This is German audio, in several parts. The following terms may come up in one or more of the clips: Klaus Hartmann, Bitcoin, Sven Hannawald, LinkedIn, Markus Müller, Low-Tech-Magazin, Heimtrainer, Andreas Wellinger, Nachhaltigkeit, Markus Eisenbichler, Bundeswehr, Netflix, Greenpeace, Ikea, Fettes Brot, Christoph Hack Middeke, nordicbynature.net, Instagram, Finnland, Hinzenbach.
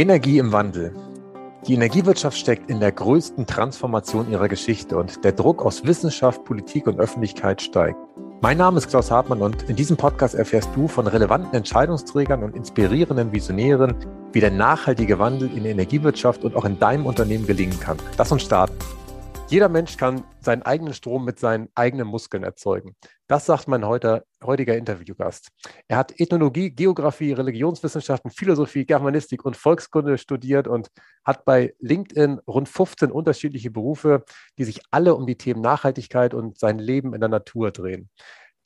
Energie im Wandel. Die Energiewirtschaft steckt in der größten Transformation ihrer Geschichte und der Druck aus Wissenschaft, Politik und Öffentlichkeit steigt. Mein Name ist Klaus Hartmann und in diesem Podcast erfährst du von relevanten Entscheidungsträgern und inspirierenden Visionären, wie der nachhaltige Wandel in der Energiewirtschaft und auch in deinem Unternehmen gelingen kann. Lass uns starten. Jeder Mensch kann seinen eigenen Strom mit seinen eigenen Muskeln erzeugen. Das sagt mein heutiger Interviewgast. Er hat Ethnologie, Geografie, Religionswissenschaften, Philosophie, Germanistik und Volkskunde studiert und hat bei LinkedIn rund 15 unterschiedliche Berufe, die sich alle um die Themen Nachhaltigkeit und sein Leben in der Natur drehen.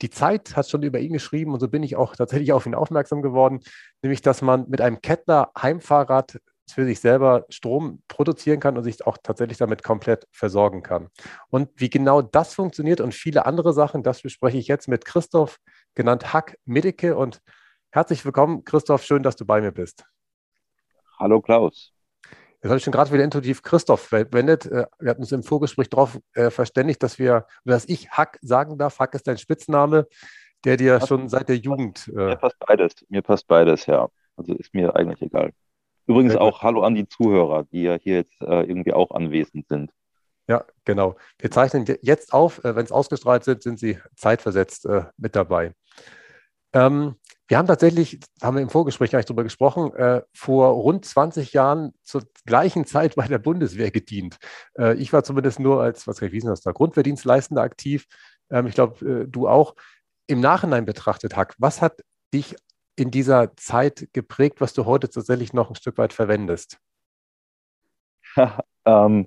Die Zeit hat schon über ihn geschrieben und so bin ich auch tatsächlich auf ihn aufmerksam geworden, nämlich dass man mit einem Kettler-Heimfahrrad für sich selber Strom produzieren kann und sich auch tatsächlich damit komplett versorgen kann. Und wie genau das funktioniert und viele andere Sachen, das bespreche ich jetzt mit Christoph, genannt Hack Middeke. Und herzlich willkommen, Christoph, schön, dass du bei mir bist. Hallo, Klaus. Jetzt habe ich schon gerade wieder intuitiv Christoph verwendet. Wir hatten uns im Vorgespräch darauf verständigt, dass ich Hack sagen darf. Hack ist dein Spitzname, der dir schon seit der Jugend... Mir passt beides, ja. Also ist mir eigentlich egal. Übrigens auch hallo an die Zuhörer, die ja hier jetzt irgendwie auch anwesend sind. Ja, genau. Wir zeichnen jetzt auf. Wenn es ausgestrahlt wird, sind sie zeitversetzt mit dabei. Wir haben tatsächlich, haben wir im Vorgespräch gar nicht drüber gesprochen, vor rund 20 Jahren zur gleichen Zeit bei der Bundeswehr gedient. Ich war zumindest nur als, Grundwehrdienstleistender aktiv. Ich glaube, du auch. Im Nachhinein betrachtet, Hack, was hat dich in dieser Zeit geprägt, was du heute tatsächlich noch ein Stück weit verwendest? Okay, also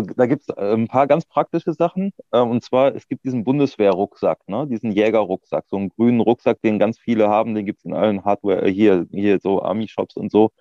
da gibt es ein paar ganz praktische Sachen. Und zwar, es gibt diesen Bundeswehr-Rucksack, ne? Diesen Jäger-Rucksack, so einen grünen Rucksack, den ganz viele haben, den gibt es in allen Hardware, hier so Army-Shops und so.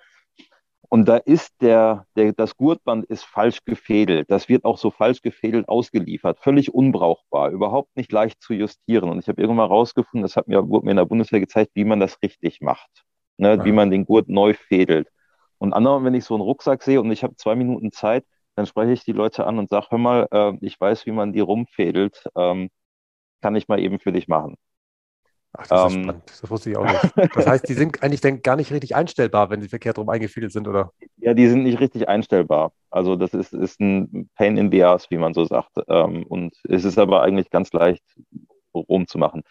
Und da ist das Gurtband ist falsch gefädelt. Das wird auch so falsch gefädelt ausgeliefert. Völlig unbrauchbar, überhaupt nicht leicht zu justieren. Und ich habe irgendwann rausgefunden, wurde mir in der Bundeswehr gezeigt, wie man das richtig macht, ne? Ja. Wie man den Gurt neu fädelt. Und andererseits, wenn ich so einen Rucksack sehe und ich habe 2 Minuten Zeit, dann spreche ich die Leute an und sage, hör mal, ich weiß, wie man die rumfädelt, kann ich mal eben für dich machen. Ach, das ist spannend. Das wusste ich auch nicht. Das heißt, die sind eigentlich dann gar nicht richtig einstellbar, wenn sie verkehrt rum eingefädelt sind, oder? Ja, die sind nicht richtig einstellbar. Also das ist ein Pain in the Ass, wie man so sagt. Und es ist aber eigentlich ganz leicht rumzumachen.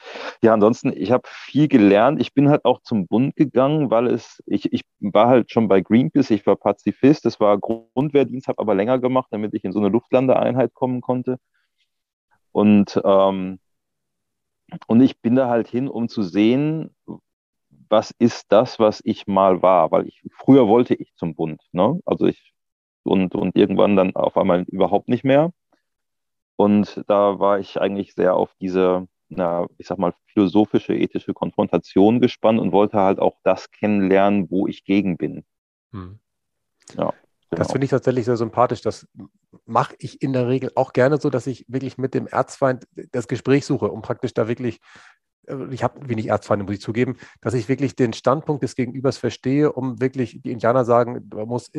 Ja, ansonsten, ich habe viel gelernt. Ich bin halt auch zum Bund gegangen, weil ich war halt schon bei Greenpeace, ich war Pazifist, das war Grundwehrdienst, habe aber länger gemacht, damit ich in so eine Luftlandeeinheit kommen konnte. Und ich bin da halt hin, um zu sehen, was ist das, was ich mal war. Weil früher wollte ich zum Bund, ne? Also und irgendwann dann auf einmal überhaupt nicht mehr. Und da war ich eigentlich sehr auf diese, ich sag mal, philosophische, ethische Konfrontation gespannt und wollte halt auch das kennenlernen, wo ich gegen bin. Hm. Ja. Genau. Das finde ich tatsächlich sehr sympathisch. Das mache ich in der Regel auch gerne so, dass ich wirklich mit dem Erzfeind das Gespräch suche, um praktisch da wirklich, ich habe wenig Erzfeinde, muss ich zugeben, dass ich wirklich den Standpunkt des Gegenübers verstehe, um wirklich, die Indianer sagen, man muss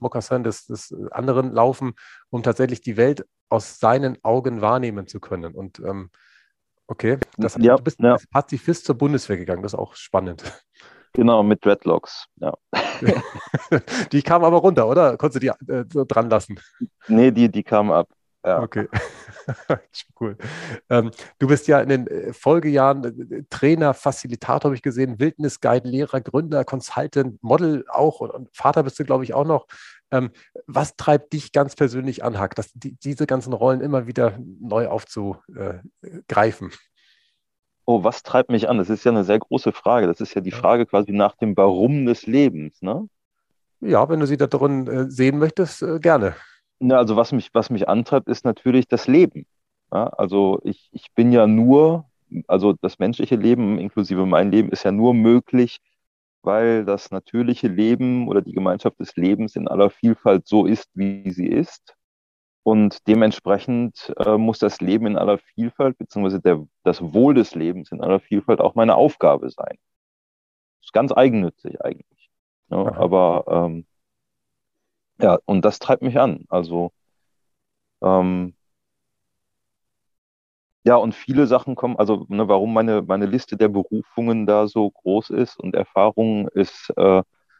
Mokassin des anderen laufen, um tatsächlich die Welt aus seinen Augen wahrnehmen zu können. Und okay, du bist als Pazifist zur Bundeswehr gegangen, das ist auch spannend. Genau, mit Dreadlocks, ja. Die kamen aber runter, oder? Konntest du die so dran lassen? Nee, die kamen ab. Ja. Okay, cool. Du bist ja in den Folgejahren Trainer, Facilitator, habe ich gesehen, Wildnisguide, Lehrer, Gründer, Consultant, Model auch und Vater bist du, glaube ich, auch noch. Was treibt dich ganz persönlich an, Hack, diese ganzen Rollen immer wieder neu aufzugreifen? Oh, was treibt mich an? Das ist ja eine sehr große Frage. Das ist ja die Frage quasi nach dem Warum des Lebens, ne? Ja, wenn du sie da drin sehen möchtest, gerne. Na, also was mich antreibt, ist natürlich das Leben. Ja? Also ich bin ja nur, also das menschliche Leben inklusive mein Leben ist ja nur möglich, weil das natürliche Leben oder die Gemeinschaft des Lebens in aller Vielfalt so ist, wie sie ist. Und dementsprechend muss das Leben in aller Vielfalt, beziehungsweise das Wohl des Lebens in aller Vielfalt auch meine Aufgabe sein. Ist ganz eigennützig eigentlich. Ne? Okay. Aber ja, und das treibt mich an. Also Ja, und viele Sachen kommen, also ne, warum meine Liste der Berufungen da so groß ist und Erfahrungen ist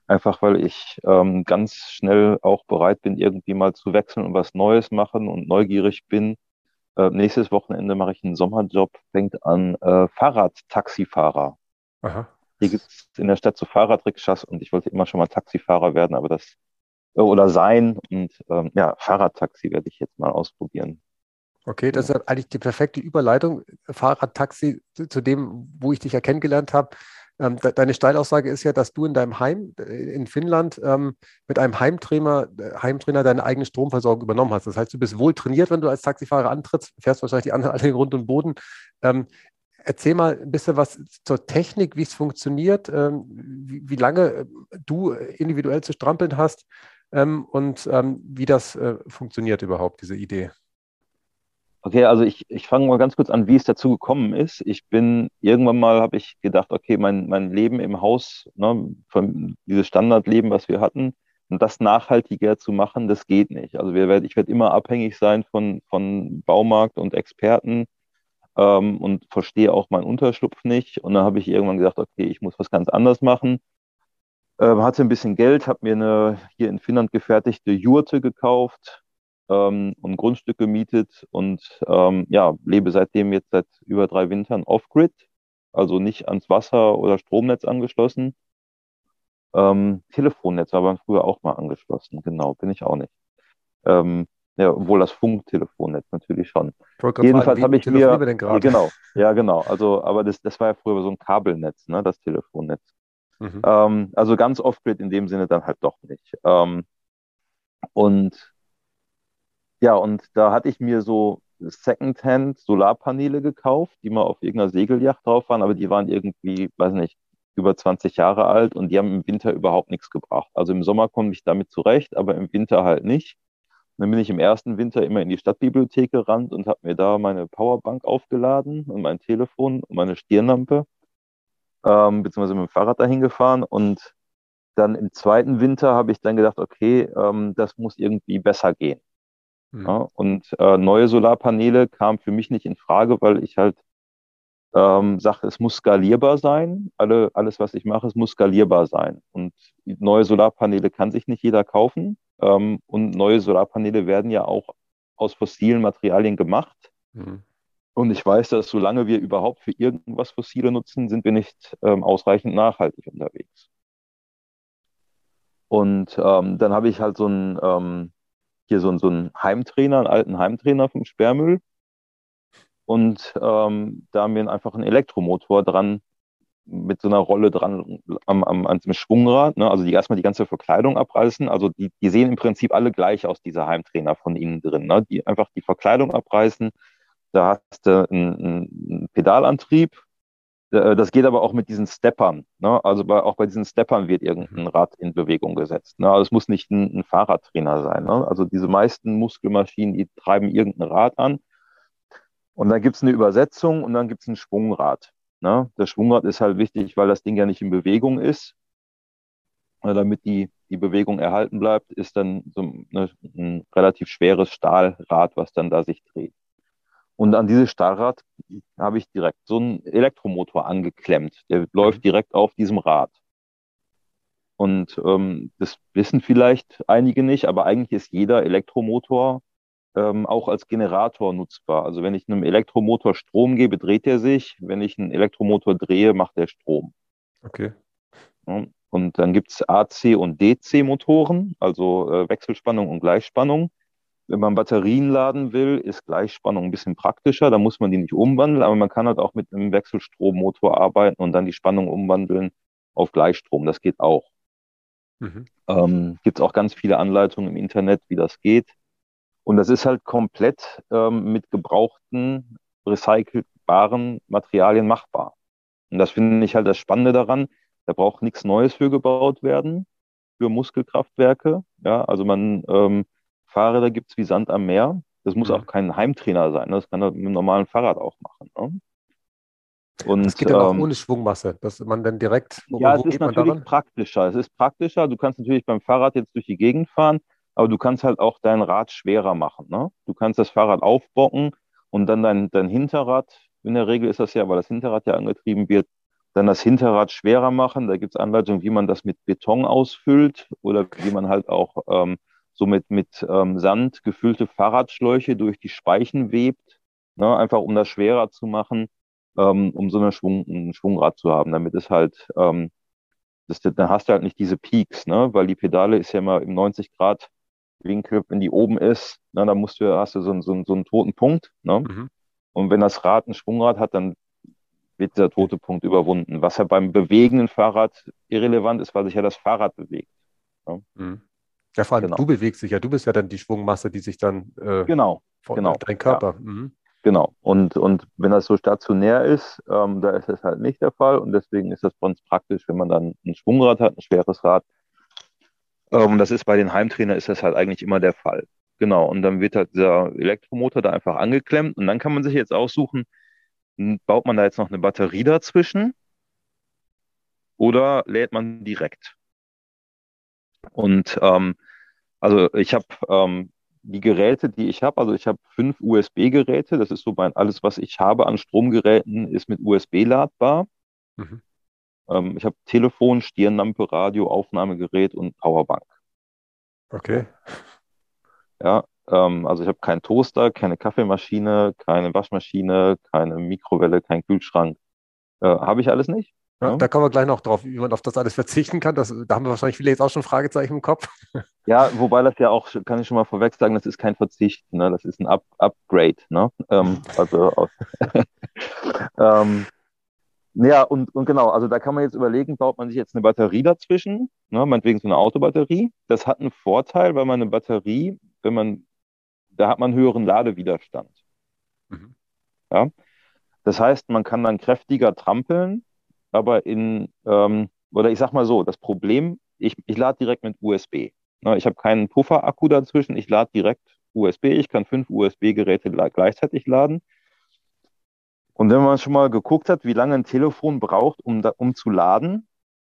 einfach, weil ich ganz schnell auch bereit bin, irgendwie mal zu wechseln und was Neues machen und neugierig bin. Nächstes Wochenende mache ich einen Sommerjob, fängt an, Fahrradtaxifahrer. Aha. Hier gibt es in der Stadt so Fahrradrikschas und ich wollte immer schon mal Taxifahrer werden, aber das oder sein und ja, Fahrradtaxi werde ich jetzt mal ausprobieren. Okay, das ist eigentlich die perfekte Überleitung, Fahrradtaxi, zu dem, wo ich dich ja kennengelernt habe. Deine Steilaussage ist ja, dass du in deinem Heim in Finnland mit einem Heimtrainer deine eigene Stromversorgung übernommen hast. Das heißt, du bist wohl trainiert, wenn du als Taxifahrer antrittst, fährst wahrscheinlich die anderen alle Grund und Boden. Erzähl mal ein bisschen was zur Technik, wie es funktioniert, wie lange du individuell zu strampeln hast und wie das funktioniert überhaupt, diese Idee. Okay, also ich fange mal ganz kurz an, wie es dazu gekommen ist. Ich bin irgendwann mal, habe ich gedacht, okay, mein Leben im Haus, ne, dieses Standardleben, was wir hatten, und das nachhaltiger zu machen, das geht nicht. Also ich werde immer abhängig sein von Baumarkt und Experten und verstehe auch meinen Unterschlupf nicht. Und dann habe ich irgendwann gesagt, okay, ich muss was ganz anderes machen. Hatte ein bisschen Geld, habe mir eine hier in Finnland gefertigte Jurte gekauft. Und Grundstück gemietet und ja, lebe seitdem jetzt seit über 3 Wintern off-grid, also nicht ans Wasser oder Stromnetz angeschlossen. Telefonnetz war früher auch mal angeschlossen, genau, bin ich auch nicht. Ja, obwohl das Funktelefonnetz natürlich schon. Jedenfalls habe ich mir... Genau. Also, aber das war ja früher so ein Kabelnetz, ne, das Telefonnetz. Mhm. Also ganz off-grid in dem Sinne dann halt doch nicht. Und da hatte ich mir so Secondhand Solarpaneele gekauft, die mal auf irgendeiner Segeljacht drauf waren, aber die waren irgendwie, weiß nicht, über 20 Jahre alt und die haben im Winter überhaupt nichts gebracht. Also im Sommer komme ich damit zurecht, aber im Winter halt nicht. Und dann bin ich im ersten Winter immer in die Stadtbibliothek gerannt und habe mir da meine Powerbank aufgeladen und mein Telefon und meine Stirnlampe, beziehungsweise mit dem Fahrrad dahin gefahren und dann im zweiten Winter habe ich dann gedacht, okay, das muss irgendwie besser gehen. Ja, und neue Solarpaneele kamen für mich nicht in Frage, weil ich halt sage, es muss skalierbar sein. Alles, was ich mache, es muss skalierbar sein. Und neue Solarpaneele kann sich nicht jeder kaufen. Und neue Solarpaneele werden ja auch aus fossilen Materialien gemacht. Mhm. Und ich weiß, dass solange wir überhaupt für irgendwas Fossile nutzen, sind wir nicht ausreichend nachhaltig unterwegs. Und dann habe ich halt so einen Heimtrainer, einen alten Heimtrainer vom Sperrmüll und da haben wir einfach einen Elektromotor dran, mit so einer Rolle dran an dem Schwungrad, ne? Also die erstmal die ganze Verkleidung abreißen, also die sehen im Prinzip alle gleich aus, dieser Heimtrainer von innen drin, ne? Die einfach die Verkleidung abreißen, da hast du einen Pedalantrieb, das geht aber auch mit diesen Steppern, ne? Also auch bei diesen Steppern wird irgendein Rad in Bewegung gesetzt, ne? Also es muss nicht ein Fahrradtrainer sein, ne? Also diese meisten Muskelmaschinen, die treiben irgendein Rad an und dann gibt es eine Übersetzung und dann gibt es ein Schwungrad, ne? Das Schwungrad ist halt wichtig, weil das Ding ja nicht in Bewegung ist. Und damit die Bewegung erhalten bleibt, ist dann so ein relativ schweres Stahlrad, was dann da sich dreht. Und an dieses Stahlrad habe ich direkt so einen Elektromotor angeklemmt. Der läuft direkt auf diesem Rad. Und das wissen vielleicht einige nicht, aber eigentlich ist jeder Elektromotor auch als Generator nutzbar. Also wenn ich einem Elektromotor Strom gebe, dreht er sich. Wenn ich einen Elektromotor drehe, macht er Strom. Okay. Und dann gibt es AC- und DC-Motoren, also Wechselspannung und Gleichspannung. Wenn man Batterien laden will, ist Gleichspannung ein bisschen praktischer. Da muss man die nicht umwandeln, aber man kann halt auch mit einem Wechselstrommotor arbeiten und dann die Spannung umwandeln auf Gleichstrom. Das geht auch. Mhm. Gibt es auch ganz viele Anleitungen im Internet, wie das geht. Und das ist halt komplett mit gebrauchten, recycelbaren Materialien machbar. Und das finde ich halt das Spannende daran. Da braucht nichts Neues für gebaut werden, für Muskelkraftwerke. Ja, also Fahrräder gibt es wie Sand am Meer. Das muss auch kein Heimtrainer sein. Das kann man mit einem normalen Fahrrad auch machen. Ne? Und das geht dann auch ohne Schwungmasse, dass man dann direkt... Ja, es ist natürlich praktischer. Du kannst natürlich beim Fahrrad jetzt durch die Gegend fahren, aber du kannst halt auch dein Rad schwerer machen. Ne? Du kannst das Fahrrad aufbocken und dann dein Hinterrad, in der Regel ist das ja, weil das Hinterrad ja angetrieben wird, dann das Hinterrad schwerer machen. Da gibt es Anleitungen, wie man das mit Beton ausfüllt oder wie man halt auch so mit Sand gefüllte Fahrradschläuche durch die Speichen webt, ne? Einfach um das schwerer zu machen, um so ein Schwungrad zu haben. Damit ist halt, dann hast du halt nicht diese Peaks, ne? Weil die Pedale ist ja immer im 90-Grad-Winkel, wenn die oben ist, ne? Da hast du so einen toten Punkt. Ne? Mhm. Und wenn das Rad ein Schwungrad hat, dann wird dieser tote Punkt überwunden. Was ja beim bewegenden Fahrrad irrelevant ist, weil sich ja das Fahrrad bewegt. Ja, ja, vor allem genau. Du bewegst dich ja. Du bist ja dann die Schwungmasse, die sich dann genau. Dein Körper. Ja. Mhm. Genau. Und wenn das so stationär ist, da ist das halt nicht der Fall. Und deswegen ist das bei uns praktisch, wenn man dann ein Schwungrad hat, ein schweres Rad. Das ist bei den Heimtrainer ist das halt eigentlich immer der Fall. Genau. Und dann wird halt dieser Elektromotor da einfach angeklemmt. Und dann kann man sich jetzt aussuchen, baut man da jetzt noch eine Batterie dazwischen oder lädt man direkt? Und also ich habe die Geräte, die ich habe, also ich habe 5 USB-Geräte, das ist so alles, was ich habe an Stromgeräten, ist mit USB ladbar. Mhm. Ich habe Telefon, Stirnlampe, Radio, Aufnahmegerät und Powerbank. Okay. Ja. Also ich habe keinen Toaster, keine Kaffeemaschine, keine Waschmaschine, keine Mikrowelle, keinen Kühlschrank. Habe ich alles nicht. Ja, ja. Da kommen wir gleich noch drauf, wie man auf das alles verzichten kann. Da haben wir wahrscheinlich viele jetzt auch schon Fragezeichen im Kopf. Ja, wobei das ja auch, kann ich schon mal vorweg sagen, das ist kein Verzicht, ne? Das ist ein Upgrade. Ne? Ja, und genau, also da kann man jetzt überlegen, baut man sich jetzt eine Batterie dazwischen, ne? Meinetwegen so eine Autobatterie. Das hat einen Vorteil, weil man eine Batterie, da hat man höheren Ladewiderstand. Mhm. Ja? Das heißt, man kann dann kräftiger trampeln, aber oder ich sag mal so, das Problem, ich lade direkt mit USB. Ne? Ich habe keinen Pufferakku dazwischen, ich lade direkt USB, ich kann 5 USB-Geräte gleichzeitig laden. Und wenn man schon mal geguckt hat, wie lange ein Telefon braucht, um zu laden,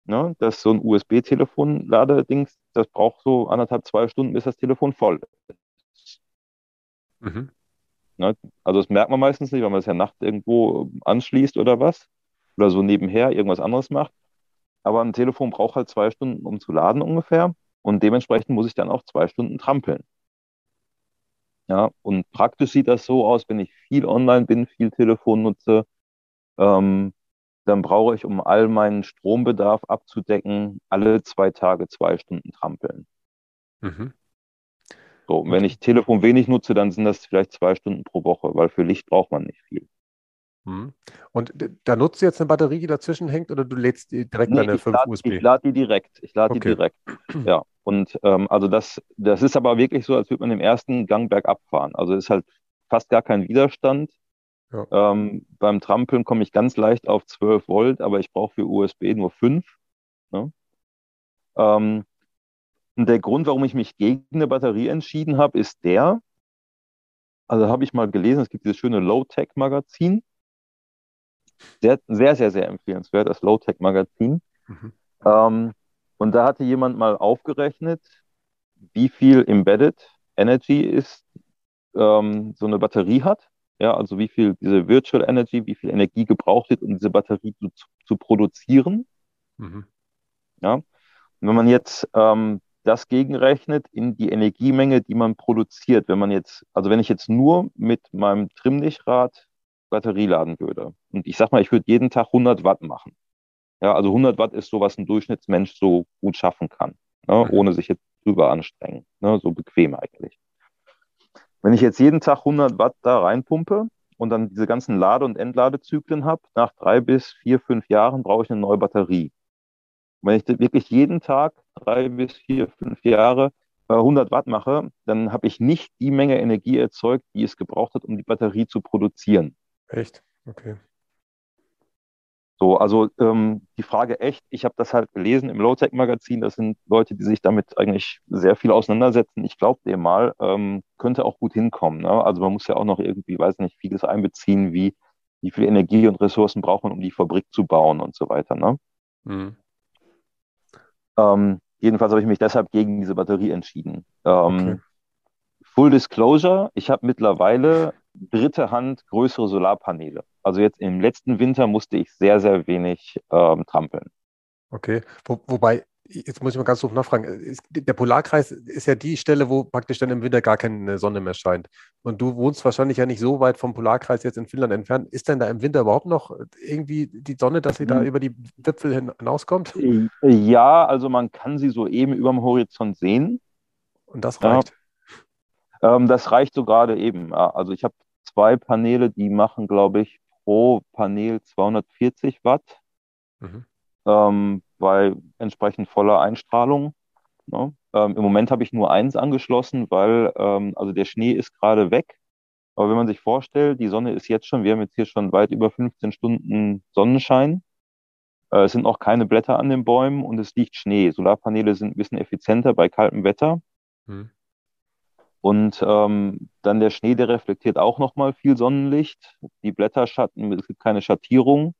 ne? Dass so ein USB-Telefon-Ladedings, das braucht so 1,5, 2 Stunden, bis das Telefon voll ist. Mhm. Ne? Also das merkt man meistens nicht, weil man es ja nachts irgendwo anschließt oder was. Oder so nebenher irgendwas anderes macht. Aber ein Telefon braucht halt 2 Stunden, um zu laden ungefähr. Und dementsprechend muss ich dann auch 2 Stunden trampeln. Ja, und praktisch sieht das so aus, wenn ich viel online bin, viel Telefon nutze, dann brauche ich, um all meinen Strombedarf abzudecken, alle 2 Tage 2 Stunden trampeln. Mhm. So, und wenn ich Telefon wenig nutze, dann sind das vielleicht 2 Stunden pro Woche, weil für Licht braucht man nicht viel. Mhm. Und da nutzt du jetzt eine Batterie, die dazwischen hängt, oder du lädst direkt deine 5 USB? Ich lade die direkt. Okay. Die direkt, ja. Und also das ist aber wirklich so, als würde man im ersten Gang bergab fahren. Also es ist halt fast gar kein Widerstand. Ja. Beim Trampeln komme ich ganz leicht auf 12 Volt, aber ich brauche für USB nur 5. Ne? Und der Grund, warum ich mich gegen eine Batterie entschieden habe, ist der, also habe ich mal gelesen, es gibt dieses schöne Low-Tech-Magazin. Sehr, sehr, sehr, sehr empfehlenswert, das Low-Tech-Magazin. Mhm. Und da hatte jemand mal aufgerechnet, wie viel Embedded Energy ist, so eine Batterie hat. Ja, also wie viel diese Virtual Energy, wie viel Energie gebraucht wird, um diese Batterie zu produzieren. Mhm. Ja, und wenn man jetzt das gegenrechnet in die Energiemenge, die man produziert, wenn ich jetzt nur mit meinem Trimmlichtrad Batterie laden würde und ich sag mal, ich würde jeden Tag 100 Watt machen. Ja, also 100 Watt ist so, was ein Durchschnittsmensch so gut schaffen kann, ne, ohne sich jetzt drüber anstrengen. Ne, so bequem eigentlich. Wenn ich jetzt jeden Tag 100 Watt da reinpumpe und dann diese ganzen Lade- und Entladezyklen habe, nach 3 bis 4, 5 Jahren brauche ich eine neue Batterie. Und wenn ich wirklich jeden Tag 3 bis 4, 5 Jahre 100 Watt mache, dann habe ich nicht die Menge Energie erzeugt, die es gebraucht hat, um die Batterie zu produzieren. Echt? Okay. So, also die Frage echt, ich habe das halt gelesen im Low-Tech-Magazin, das sind Leute, die sich damit eigentlich sehr viel auseinandersetzen. Ich glaube dem mal, könnte auch gut hinkommen. Ne? Also man muss ja auch noch irgendwie, weiß nicht, vieles einbeziehen, wie viel Energie und Ressourcen braucht man, um die Fabrik zu bauen und so weiter. Ne? Mhm. Jedenfalls habe ich mich deshalb gegen diese Batterie entschieden. Okay. Full Disclosure, ich habe mittlerweile dritte Hand größere Solarpaneele. Also jetzt im letzten Winter musste ich sehr, sehr wenig trampeln. Okay, wobei, jetzt muss ich mal ganz doof nachfragen, der Polarkreis ist ja die Stelle, wo praktisch dann im Winter gar keine Sonne mehr scheint. Und du wohnst wahrscheinlich ja nicht so weit vom Polarkreis jetzt in Finnland entfernt. Ist denn da im Winter überhaupt noch irgendwie die Sonne, dass sie da über die Wipfel hinauskommt? Ja, also man kann sie so eben über dem Horizont sehen. Und das reicht? Das reicht so gerade eben. Also ich habe 2 Paneele, die machen, glaube ich, pro Paneel 240 Watt. Mhm. Bei entsprechend voller Einstrahlung. Ne? Im Moment habe ich nur 1 angeschlossen, weil also der Schnee ist gerade weg. Aber wenn man sich vorstellt, die Sonne ist jetzt schon, wir haben jetzt hier schon weit über 15 Stunden Sonnenschein. Es sind auch keine Blätter an den Bäumen und es liegt Schnee. Solarpaneele sind ein bisschen effizienter bei kaltem Wetter. Mhm. Und dann der Schnee, der reflektiert auch nochmal viel Sonnenlicht. Die Blätterschatten, es gibt keine Schattierung.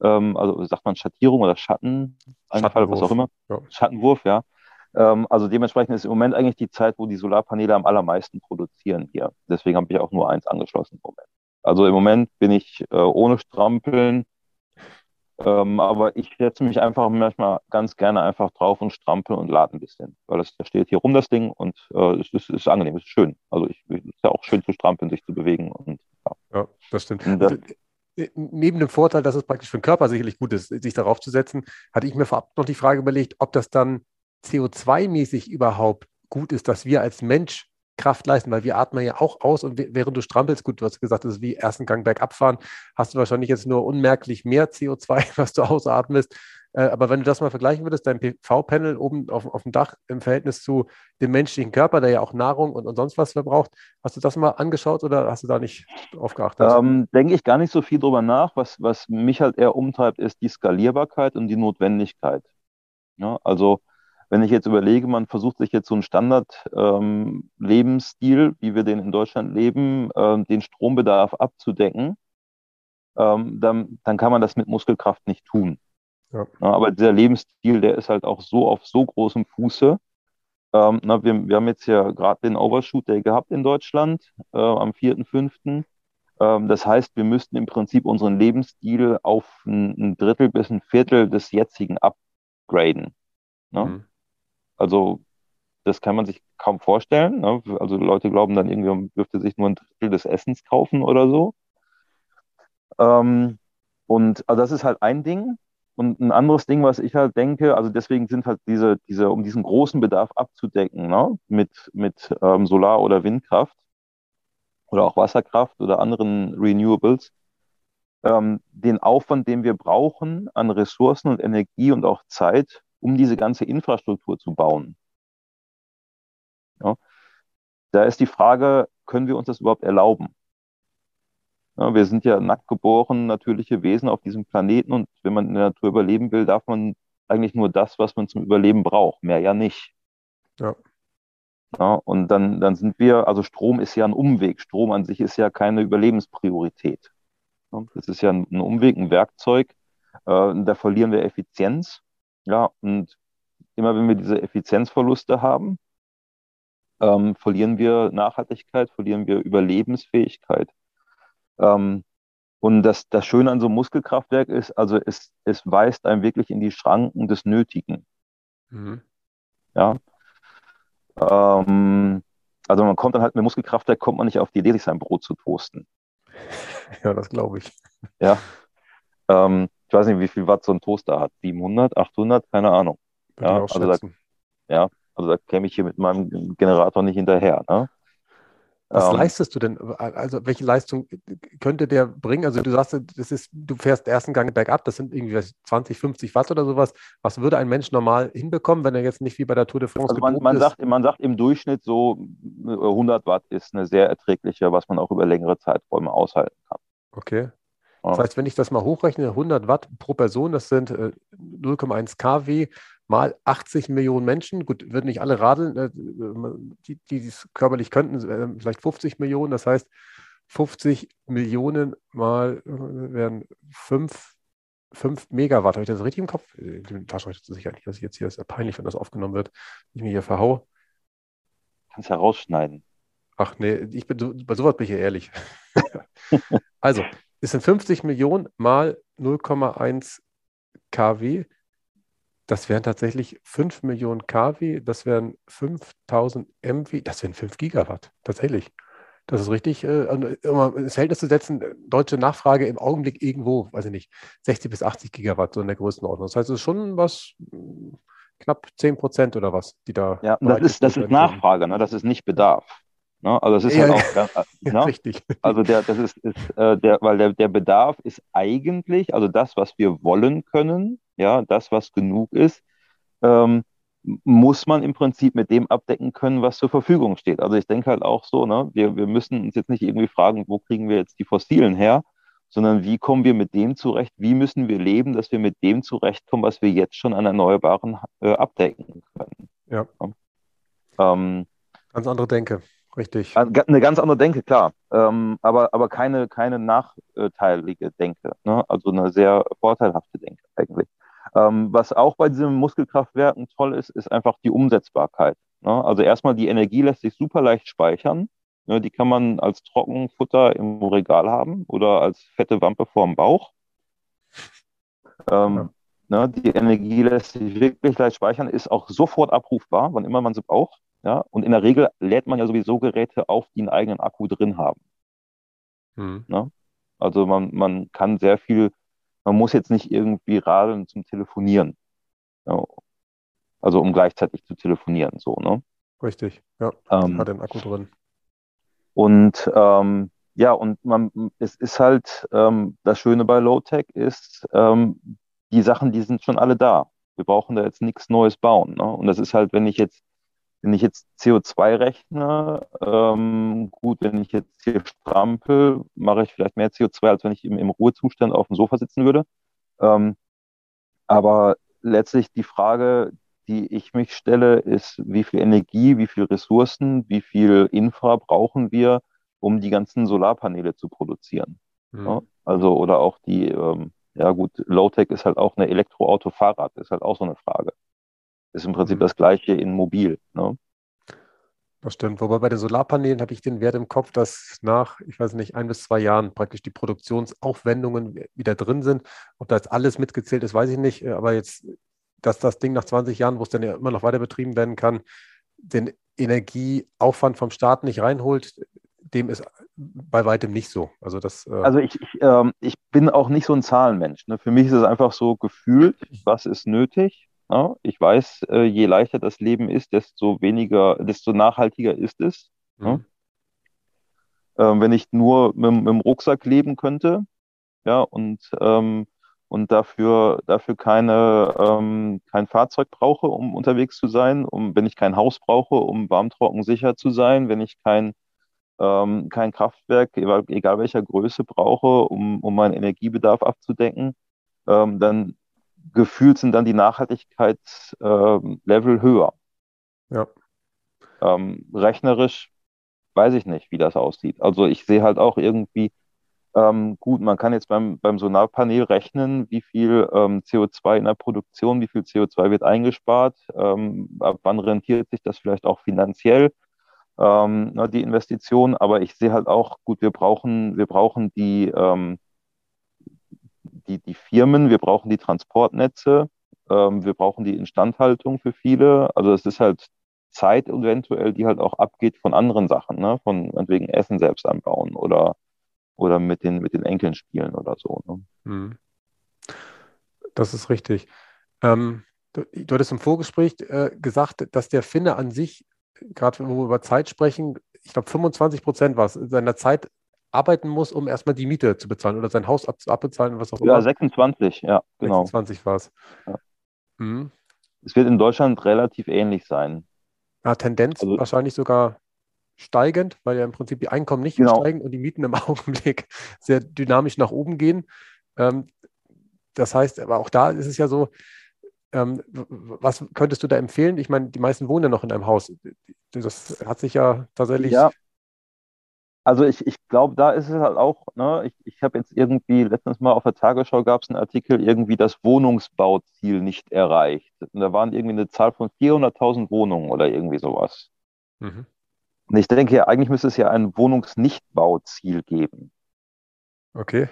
Also sagt man Schattierung oder Schatten, Schattenwurf, was auch immer. Ja. Schattenwurf, ja. Also dementsprechend ist im Moment eigentlich die Zeit, wo die Solarpaneele am allermeisten produzieren hier. Deswegen habe ich auch nur 1 angeschlossen im Moment. Also im Moment bin ich ohne Strampeln, aber ich setze mich einfach manchmal ganz gerne einfach drauf und strampel und lade ein bisschen, weil das steht hier rum, das Ding, und es ist angenehm, es ist schön. Also es ist ja auch schön zu strampeln, sich zu bewegen. Und ja, das stimmt. Und das, neben dem Vorteil, dass es praktisch für den Körper sicherlich gut ist, sich darauf zu setzen, hatte ich mir vorab noch die Frage überlegt, ob das dann CO2-mäßig überhaupt gut ist, dass wir als Mensch Kraft leisten, weil wir atmen ja auch aus und während du strampelst, gut, du hast gesagt, das ist wie ersten Gang bergab fahren, hast du wahrscheinlich jetzt nur unmerklich mehr CO2, was du ausatmest, aber wenn du das mal vergleichen würdest, dein PV-Panel oben auf dem Dach im Verhältnis zu dem menschlichen Körper, der ja auch Nahrung und sonst was verbraucht, hast du das mal angeschaut oder hast du da nicht drauf geachtet? Denke ich gar nicht so viel drüber nach. Was mich halt eher umtreibt, ist die Skalierbarkeit und die Notwendigkeit. Ja, also wenn ich jetzt überlege, man versucht sich jetzt so einen Standard-Lebensstil, wie wir den in Deutschland leben, den Strombedarf abzudecken, dann kann man das mit Muskelkraft nicht tun. Ja. Ja, aber dieser Lebensstil, der ist halt auch so auf so großem Fuße. Wir haben jetzt ja gerade den Overshoot Day gehabt in Deutschland am 4.5. Das heißt, wir müssten im Prinzip unseren Lebensstil auf ein Drittel bis ein Viertel des jetzigen upgraden. Ne? Mhm. Also das kann man sich kaum vorstellen. Ne? Also Leute glauben dann irgendwie, man dürfte sich nur ein Drittel des Essens kaufen oder so. Und also das ist halt ein Ding. Und ein anderes Ding, was ich halt denke, also deswegen sind halt diese um diesen großen Bedarf abzudecken, ne? mit Solar- oder Windkraft oder auch Wasserkraft oder anderen Renewables, den Aufwand, den wir brauchen an Ressourcen und Energie und auch Zeit, um diese ganze Infrastruktur zu bauen. Ja? Da ist die Frage, können wir uns das überhaupt erlauben? Ja, wir sind ja nackt geboren, natürliche Wesen auf diesem Planeten und wenn man in der Natur überleben will, darf man eigentlich nur das, was man zum Überleben braucht, mehr ja nicht. Ja. Ja, und dann sind wir, also Strom ist ja ein Umweg, Strom an sich ist ja keine Überlebenspriorität. Ja, das ist ja ein Umweg, ein Werkzeug, da verlieren wir Effizienz. Ja, und immer wenn wir diese Effizienzverluste haben, verlieren wir Nachhaltigkeit, verlieren wir Überlebensfähigkeit. Und das Schöne an so einem Muskelkraftwerk ist, also es weist einem wirklich in die Schranken des Nötigen. Mhm. Ja. Also man kommt dann halt mit Muskelkraftwerk, kommt man nicht auf die Idee, sich sein Brot zu toasten. Ja, das glaube ich. Ja. Ich weiß nicht, wie viel Watt so ein Toaster hat. 700, 800, keine Ahnung. Ja, also da käme ich hier mit meinem Generator nicht hinterher, ne? Was leistest du denn? Also welche Leistung könnte der bringen? Also du sagst, du fährst ersten Gang bergab, das sind irgendwie 20, 50 Watt oder sowas. Was würde ein Mensch normal hinbekommen, wenn er jetzt nicht wie bei der Tour de France also man ist? Man sagt im Durchschnitt so 100 Watt ist eine sehr erträgliche, was man auch über längere Zeiträume aushalten kann. Okay. Ja. Das heißt, wenn ich das mal hochrechne, 100 Watt pro Person, das sind 0,1 kW. Mal 80 Millionen Menschen, gut, würden nicht alle radeln, die es körperlich könnten, vielleicht 50 Millionen, das heißt 50 Millionen mal wären 5 Megawatt. Habe ich das richtig im Kopf? Taschenrechner sicher nicht, dass ich jetzt hier, ist ja peinlich, wenn das aufgenommen wird, wenn ich mir hier verhaue. Kannst ja rausschneiden. Ach nee, bei sowas bin ich ja ehrlich. Also, es sind 50 Millionen mal 0,1 kW. Das wären tatsächlich 5 Millionen kW. Das wären 5000 MW. Das wären 5 Gigawatt. Tatsächlich. Das ist richtig. Um ins Verhältnis zu setzen, deutsche Nachfrage im Augenblick irgendwo, weiß ich nicht, 60 bis 80 Gigawatt, so in der Größenordnung. Das heißt, es ist schon was, knapp 10% oder was, die da. Ja, das ist Nachfrage, ne? Das ist nicht Bedarf. Ne? Also das ist ja halt auch ja, richtig. Also der Bedarf ist eigentlich, also das, was wir wollen können, ja, das, was genug ist, muss man im Prinzip mit dem abdecken können, was zur Verfügung steht. Also ich denke halt auch so, ne, wir müssen uns jetzt nicht irgendwie fragen, wo kriegen wir jetzt die Fossilen her, sondern wie kommen wir mit dem zurecht, wie müssen wir leben, dass wir mit dem zurechtkommen, was wir jetzt schon an Erneuerbaren abdecken können. Ja. Ganz andere Denke, richtig. Eine ganz andere Denke, klar. Aber keine nachteilige Denke, ne? Also eine sehr vorteilhafte Denke eigentlich. Was auch bei diesen Muskelkraftwerken toll ist, ist einfach die Umsetzbarkeit. Ne? Also erstmal, die Energie lässt sich super leicht speichern. Ne? Die kann man als Trockenfutter im Regal haben oder als fette Wampe vorm Bauch. Ne? Die Energie lässt sich wirklich leicht speichern, ist auch sofort abrufbar, wann immer man sie braucht. Ja? Und in der Regel lädt man ja sowieso Geräte auf, die einen eigenen Akku drin haben. Mhm. Ne? Also man kann sehr viel. Man muss jetzt nicht irgendwie radeln zum Telefonieren. Also um gleichzeitig zu telefonieren, so, ne? Richtig, ja. Hat den Akku drin. Und ja, und es ist halt, das Schöne bei Low-Tech ist, die Sachen, die sind schon alle da. Wir brauchen da jetzt nichts Neues bauen. Ne? Und das ist halt, wenn ich jetzt CO2 rechne, gut, wenn ich jetzt hier strampel, mache ich vielleicht mehr CO2, als wenn ich im Ruhezustand auf dem Sofa sitzen würde. Aber letztlich die Frage, die ich mich stelle, ist, wie viel Energie, wie viel Ressourcen, wie viel Infra brauchen wir, um die ganzen Solarpaneele zu produzieren? Mhm. Ja? Also, oder auch die, ja gut, Low-Tech ist halt auch eine Elektroauto-Fahrrad, ist halt auch so eine Frage. Ist im Prinzip das Gleiche in mobil. Ne? Das stimmt. Wobei bei den Solarpanelen habe ich den Wert im Kopf, dass nach, ich weiß nicht, 1 bis 2 Jahren praktisch die Produktionsaufwendungen wieder drin sind. Ob da jetzt alles mitgezählt ist, weiß ich nicht. Aber jetzt, dass das Ding nach 20 Jahren, wo es dann ja immer noch weiter betrieben werden kann, den Energieaufwand vom Staat nicht reinholt, dem ist bei weitem nicht so. Also, ich bin auch nicht so ein Zahlenmensch. Ne? Für mich ist es einfach so gefühlt, was ist nötig. Ja, ich weiß, je leichter das Leben ist, desto nachhaltiger ist es. Mhm. Ja? Wenn ich nur mit dem Rucksack leben könnte, ja, und dafür kein Fahrzeug brauche, um unterwegs zu sein, wenn ich kein Haus brauche, um warm, trocken, sicher zu sein, wenn ich kein Kraftwerk, egal welcher Größe, brauche, um meinen Energiebedarf abzudecken, dann gefühlt sind dann die Nachhaltigkeitslevel höher. Ja. Rechnerisch weiß ich nicht, wie das aussieht. Also ich sehe halt auch irgendwie, gut, man kann jetzt beim Solarpanel rechnen, wie viel CO2 in der Produktion, wie viel CO2 wird eingespart, ab wann rentiert sich das vielleicht auch finanziell, die Investition. Aber ich sehe halt auch, gut, wir brauchen die die Firmen, wir brauchen die Transportnetze, wir brauchen die Instandhaltung für viele. Also es ist halt Zeit eventuell, die halt auch abgeht von anderen Sachen, ne? Von wegen Essen selbst anbauen oder mit den Enkeln spielen oder so. Ne? Das ist richtig. Du hattest im Vorgespräch gesagt, dass der Finne an sich, gerade wenn wir über Zeit sprechen, ich glaube 25% war es seiner Zeit arbeiten muss, um erstmal die Miete zu bezahlen oder sein Haus abbezahlen, was auch immer. Ja, 26, ja, genau. 26 war es. Ja. Mhm. Es wird in Deutschland relativ ähnlich sein. Ja, Tendenz also, wahrscheinlich sogar steigend, weil ja im Prinzip die Einkommen nicht steigen und die Mieten im Augenblick sehr dynamisch nach oben gehen. Das heißt, aber auch da ist es ja so, was könntest du da empfehlen? Ich meine, die meisten wohnen ja noch in einem Haus. Das hat sich ja tatsächlich... Ja. Also ich glaube, da ist es halt auch, ne, ich habe jetzt irgendwie letztens mal auf der Tagesschau gab es einen Artikel, irgendwie das Wohnungsbauziel nicht erreicht. Und da waren irgendwie eine Zahl von 400.000 Wohnungen oder irgendwie sowas. Mhm. Und ich denke ja, eigentlich müsste es ja ein Wohnungsnichtbauziel geben. Okay.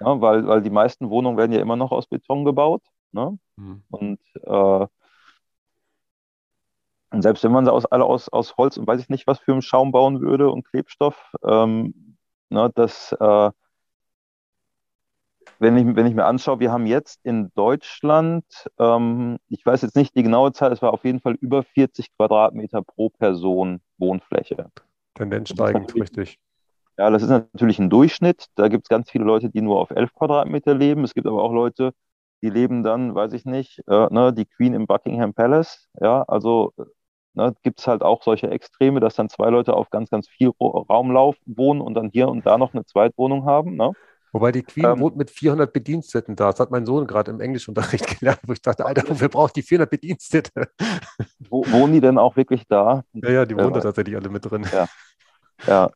Ja, weil die meisten Wohnungen werden ja immer noch aus Beton gebaut. Ne? Mhm. Und selbst wenn man sie alle aus Holz und weiß ich nicht was für einen Schaum bauen würde und Klebstoff, wenn ich mir anschaue, wir haben jetzt in Deutschland, ich weiß jetzt nicht die genaue Zahl, es war auf jeden Fall über 40 Quadratmeter pro Person Wohnfläche. Tendenz steigend, richtig. Ja, das ist natürlich ein Durchschnitt. Da gibt es ganz viele Leute, die nur auf 11 Quadratmeter leben. Es gibt aber auch Leute, die leben dann, weiß ich nicht, die Queen im Buckingham Palace. Ja, also gibt es halt auch solche Extreme, dass dann zwei Leute auf ganz, ganz viel Raum wohnen und dann hier und da noch eine Zweitwohnung haben. Ne? Wobei die Queen wohnt mit 400 Bediensteten da. Das hat mein Sohn gerade im Englischunterricht gelernt, wo ich dachte, Alter, wofür braucht die 400 Bedienstete? Wohnen die denn auch wirklich da? Ja, die wohnen da tatsächlich alle mit drin. Ja.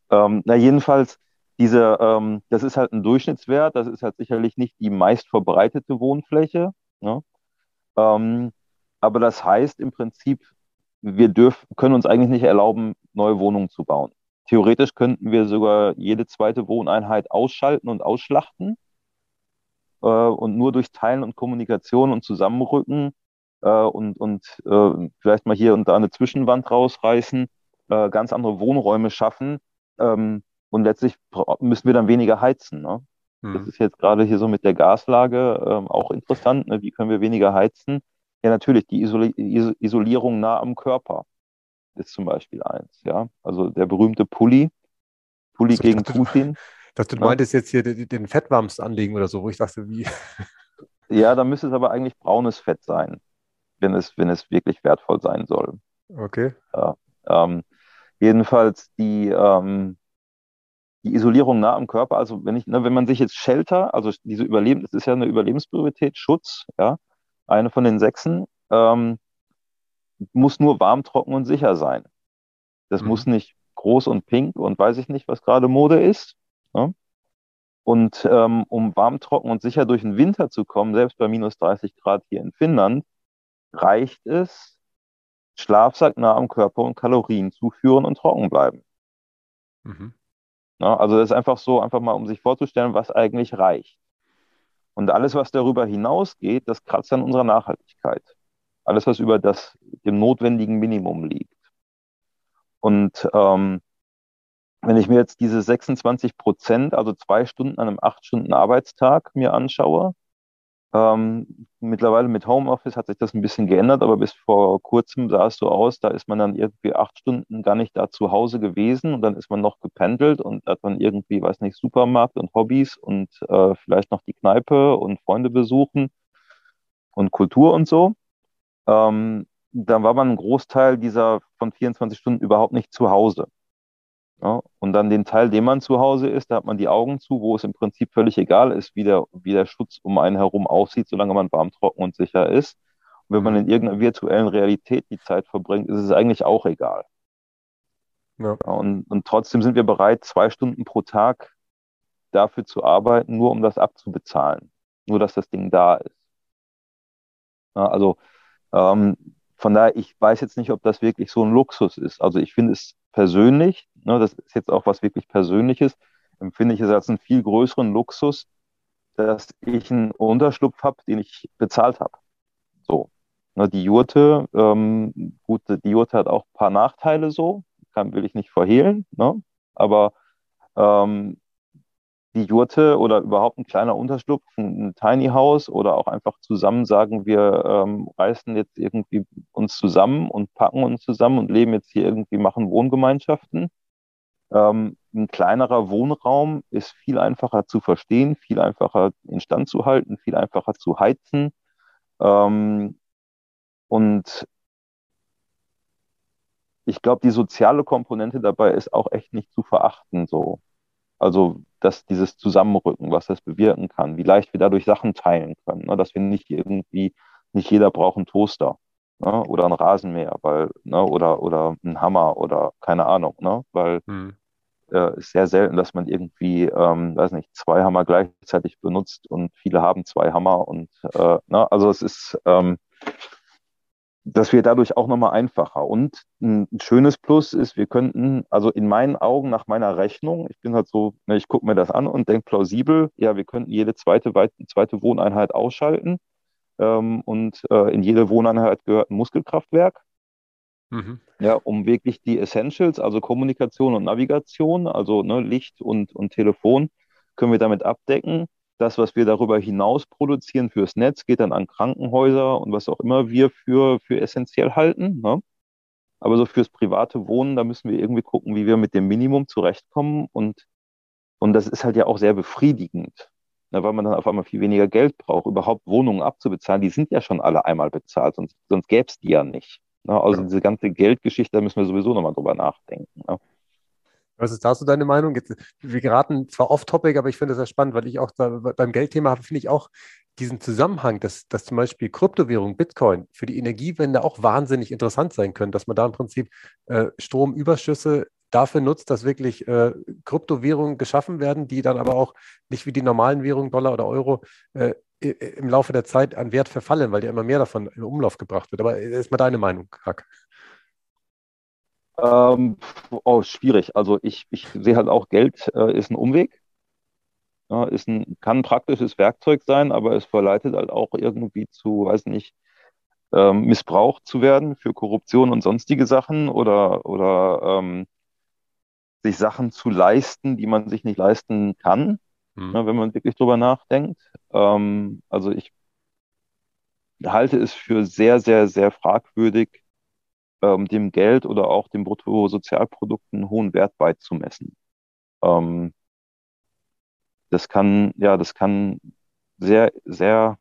Jedenfalls, das ist halt ein Durchschnittswert, das ist halt sicherlich nicht die meist verbreitete Wohnfläche. Ne? Aber das heißt im Prinzip, wir können uns eigentlich nicht erlauben, neue Wohnungen zu bauen. Theoretisch könnten wir sogar jede zweite Wohneinheit ausschalten und ausschlachten und nur durch Teilen und Kommunikation und Zusammenrücken und vielleicht mal hier und da eine Zwischenwand rausreißen, ganz andere Wohnräume schaffen und letztlich müssen wir dann weniger heizen. Ne? Mhm. Das ist jetzt gerade hier so mit der Gaslage auch interessant. Ne? Wie können wir weniger heizen? Ja, natürlich, die Isolierung nah am Körper ist zum Beispiel eins, ja. Also der berühmte Pulli gegen Putin. Dass du meintest jetzt hier den Fettwams anlegen oder so, wo ich dachte, wie? Ja, da müsste es aber eigentlich braunes Fett sein, wenn es wirklich wertvoll sein soll. Okay. Ja, jedenfalls die Isolierung nah am Körper, also wenn man sich jetzt Shelter, also das ist ja eine Überlebenspriorität, Schutz, ja, eine von den 6, muss nur warm, trocken und sicher sein. Das muss nicht groß und pink und weiß ich nicht, was gerade Mode ist. Ne? Und um warm, trocken und sicher durch den Winter zu kommen, selbst bei minus 30 Grad hier in Finnland, reicht es, Schlafsack nah am Körper und Kalorien zuführen und trocken bleiben. Mhm. Ne? Also das ist einfach so, einfach mal um sich vorzustellen, was eigentlich reicht. Und alles, was darüber hinausgeht, das kratzt an unserer Nachhaltigkeit. Alles, was über dem notwendigen Minimum liegt. Und wenn ich mir jetzt diese 26%, also 2 Stunden an einem 8 Stunden Arbeitstag mir anschaue, mittlerweile mit Homeoffice hat sich das ein bisschen geändert, aber bis vor kurzem sah es so aus, da ist man dann irgendwie 8 Stunden gar nicht da zu Hause gewesen und dann ist man noch gependelt und hat man irgendwie, weiß nicht, Supermarkt und Hobbys und vielleicht noch die Kneipe und Freunde besuchen und Kultur und so. Dann war man einen Großteil dieser von 24 Stunden überhaupt nicht zu Hause. Ja, und dann den Teil, den man zu Hause ist, da hat man die Augen zu, wo es im Prinzip völlig egal ist, wie der Schutz um einen herum aussieht, solange man warm, trocken und sicher ist. Und wenn man in irgendeiner virtuellen Realität die Zeit verbringt, ist es eigentlich auch egal. Ja. Ja, und trotzdem sind wir bereit, 2 Stunden pro Tag dafür zu arbeiten, nur um das abzubezahlen. Nur, dass das Ding da ist. Ja, also von daher, ich weiß jetzt nicht, ob das wirklich so ein Luxus ist. Also ich finde es persönlich, das ist jetzt auch was wirklich Persönliches, empfinde ich es als einen viel größeren Luxus, dass ich einen Unterschlupf habe, den ich bezahlt habe. So, die Jurte, gut, die Jurte hat auch ein paar Nachteile so, will ich nicht verhehlen, ne? Aber die Jurte oder überhaupt ein kleiner Unterschlupf, ein Tiny House oder auch einfach zusammen sagen, wir reißen jetzt irgendwie uns zusammen und packen uns zusammen und leben jetzt hier irgendwie, machen Wohngemeinschaften. Ein kleinerer Wohnraum ist viel einfacher zu verstehen, viel einfacher instand zu halten, viel einfacher zu heizen. Und ich glaube, die soziale Komponente dabei ist auch echt nicht zu verachten, so. Also, dass dieses Zusammenrücken, was das bewirken kann, wie leicht wir dadurch Sachen teilen können, ne? Dass wir nicht jeder braucht einen Toaster, ne? Oder einen Rasenmäher, weil, ne? oder einen Hammer oder keine Ahnung, ne? Weil es sehr selten, dass man irgendwie, weiß nicht, 2 Hammer gleichzeitig benutzt und viele haben 2 Hammer und, also es ist, das wäre dadurch auch nochmal einfacher. Und ein schönes Plus ist, wir könnten, also in meinen Augen, nach meiner Rechnung, ich bin halt so, ne, ich gucke mir das an und denke plausibel, ja, wir könnten jede zweite Wohneinheit ausschalten und in jede Wohneinheit gehört ein Muskelkraftwerk, ja, um wirklich die Essentials, also Kommunikation und Navigation, also ne, Licht und Telefon, können wir damit abdecken. Das, was wir darüber hinaus produzieren fürs Netz, geht dann an Krankenhäuser und was auch immer wir für essentiell halten. Ne? Aber so fürs private Wohnen, da müssen wir irgendwie gucken, wie wir mit dem Minimum zurechtkommen. Und das ist halt ja auch sehr befriedigend, ne? Weil man dann auf einmal viel weniger Geld braucht, überhaupt Wohnungen abzubezahlen. Die sind ja schon alle einmal bezahlt, sonst gäbe es die ja nicht. Ne? Also ja. Diese ganze Geldgeschichte, da müssen wir sowieso nochmal drüber nachdenken. Ne? Was ist da so deine Meinung? Jetzt, wir geraten zwar off-topic, aber ich finde das sehr spannend, weil ich auch da, beim Geldthema habe, finde ich auch diesen Zusammenhang, dass zum Beispiel Kryptowährung, Bitcoin für die Energiewende auch wahnsinnig interessant sein können, dass man da im Prinzip Stromüberschüsse dafür nutzt, dass wirklich Kryptowährungen geschaffen werden, die dann aber auch nicht wie die normalen Währungen, Dollar oder Euro, im Laufe der Zeit an Wert verfallen, weil ja immer mehr davon in Umlauf gebracht wird. Aber erstmal deine Meinung, Hack. Schwierig. Also ich sehe halt auch, Geld ist ein Umweg, ja, kann ein praktisches Werkzeug sein, aber es verleitet halt auch irgendwie zu, weiß nicht, missbraucht zu werden für Korruption und sonstige Sachen oder sich Sachen zu leisten, die man sich nicht leisten kann, ja, wenn man wirklich drüber nachdenkt. Also ich halte es für sehr, sehr, sehr fragwürdig, dem Geld oder auch dem Bruttosozialprodukt einen hohen Wert beizumessen. Das kann sehr, sehr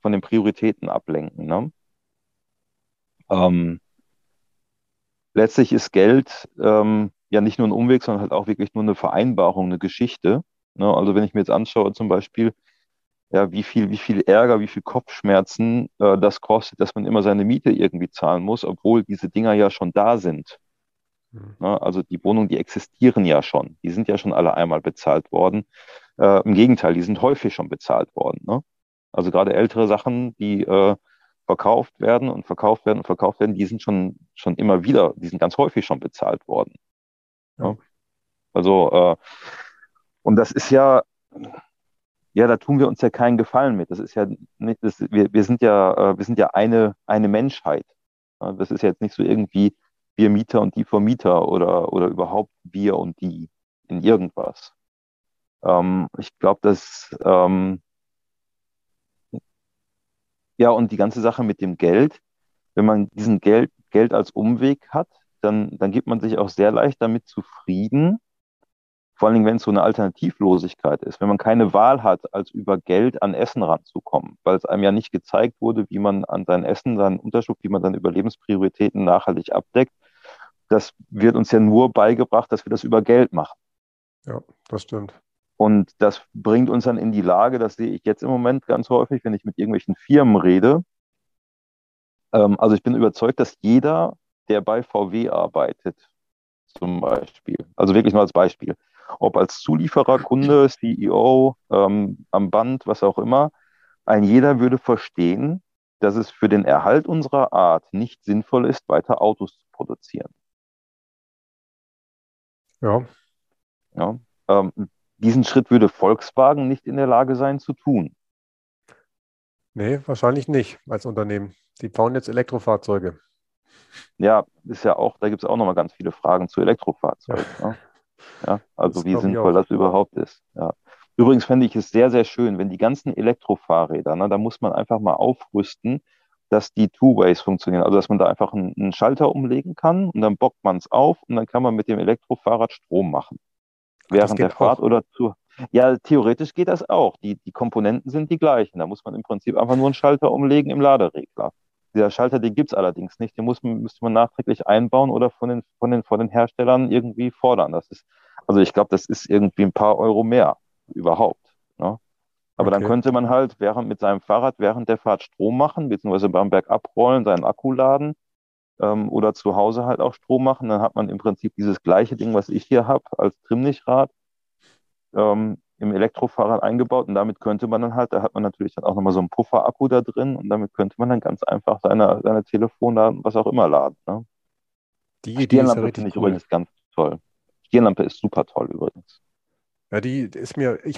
von den Prioritäten ablenken. Ne? Letztlich ist Geld ja nicht nur ein Umweg, sondern halt auch wirklich nur eine Vereinbarung, eine Geschichte. Ne? Also wenn ich mir jetzt anschaue, zum Beispiel, ja, wie viel Ärger, wie viel Kopfschmerzen das kostet, dass man immer seine Miete irgendwie zahlen muss, obwohl diese Dinger ja schon da sind. Na, also die Wohnungen, die existieren ja schon. Die sind ja schon alle einmal bezahlt worden. Im Gegenteil, die sind häufig schon bezahlt worden. Ne? Also gerade ältere Sachen, die verkauft werden und verkauft werden und verkauft werden, die sind schon immer wieder, die sind ganz häufig schon bezahlt worden. Ja. Also, und das ist ja... Ja, da tun wir uns ja keinen Gefallen mit. Das ist ja nicht, wir sind ja eine Menschheit. Das ist jetzt nicht so irgendwie wir Mieter und die Vermieter oder überhaupt wir und die in irgendwas. Ich glaube, dass ja, und die ganze Sache mit dem Geld, wenn man diesen Geld als Umweg hat, dann gibt man sich auch sehr leicht damit zufrieden. Vor allem, wenn es so eine Alternativlosigkeit ist, wenn man keine Wahl hat, als über Geld an Essen ranzukommen, weil es einem ja nicht gezeigt wurde, wie man an sein Essen, seinen Unterschub, wie man seine Überlebensprioritäten nachhaltig abdeckt. Das wird uns ja nur beigebracht, dass wir das über Geld machen. Ja, das stimmt. Und das bringt uns dann in die Lage, das sehe ich jetzt im Moment ganz häufig, wenn ich mit irgendwelchen Firmen rede. Also ich bin überzeugt, dass jeder, der bei VW arbeitet, zum Beispiel, also wirklich nur als Beispiel, ob als Zulieferer, Kunde, CEO, am Band, was auch immer, ein jeder würde verstehen, dass es für den Erhalt unserer Art nicht sinnvoll ist, weiter Autos zu produzieren. Ja. Diesen Schritt würde Volkswagen nicht in der Lage sein zu tun. Nee, wahrscheinlich nicht als Unternehmen. Die bauen jetzt Elektrofahrzeuge. Ja, ist ja auch, da gibt es auch nochmal ganz viele Fragen zu Elektrofahrzeugen. Ja. Ne? Ja, also wie sinnvoll das überhaupt ist. Ja. Übrigens fände ich es sehr, sehr schön, wenn die ganzen Elektrofahrräder, ne, da muss man einfach mal aufrüsten, dass die Two-Ways funktionieren. Also dass man da einfach einen Schalter umlegen kann und dann bockt man es auf und dann kann man mit dem Elektrofahrrad Strom machen. Während der Fahrt auch. Oder zu. Ja, theoretisch geht das auch. Die Komponenten sind die gleichen. Da muss man im Prinzip einfach nur einen Schalter umlegen im Laderegler. Dieser Schalter, den gibt es allerdings nicht, den müsste man nachträglich einbauen oder von den Herstellern irgendwie fordern. Das ist, also ich glaube, das ist irgendwie ein paar Euro mehr überhaupt. Ne? Aber okay. Dann könnte man halt mit seinem Fahrrad während der Fahrt Strom machen, beziehungsweise beim Berg abrollen, seinen Akku laden oder zu Hause halt auch Strom machen. Dann hat man im Prinzip dieses gleiche Ding, was ich hier habe, als Trimmlichtrad im Elektrofahrrad eingebaut und damit könnte man dann halt, da hat man natürlich dann auch nochmal so einen Pufferakku da drin und damit könnte man dann ganz einfach seine Telefonladen, was auch immer laden. Ne? Die Stirnlampe finde ich übrigens ganz toll. Stirnlampe ist super toll übrigens. Ja, die ist mir, ich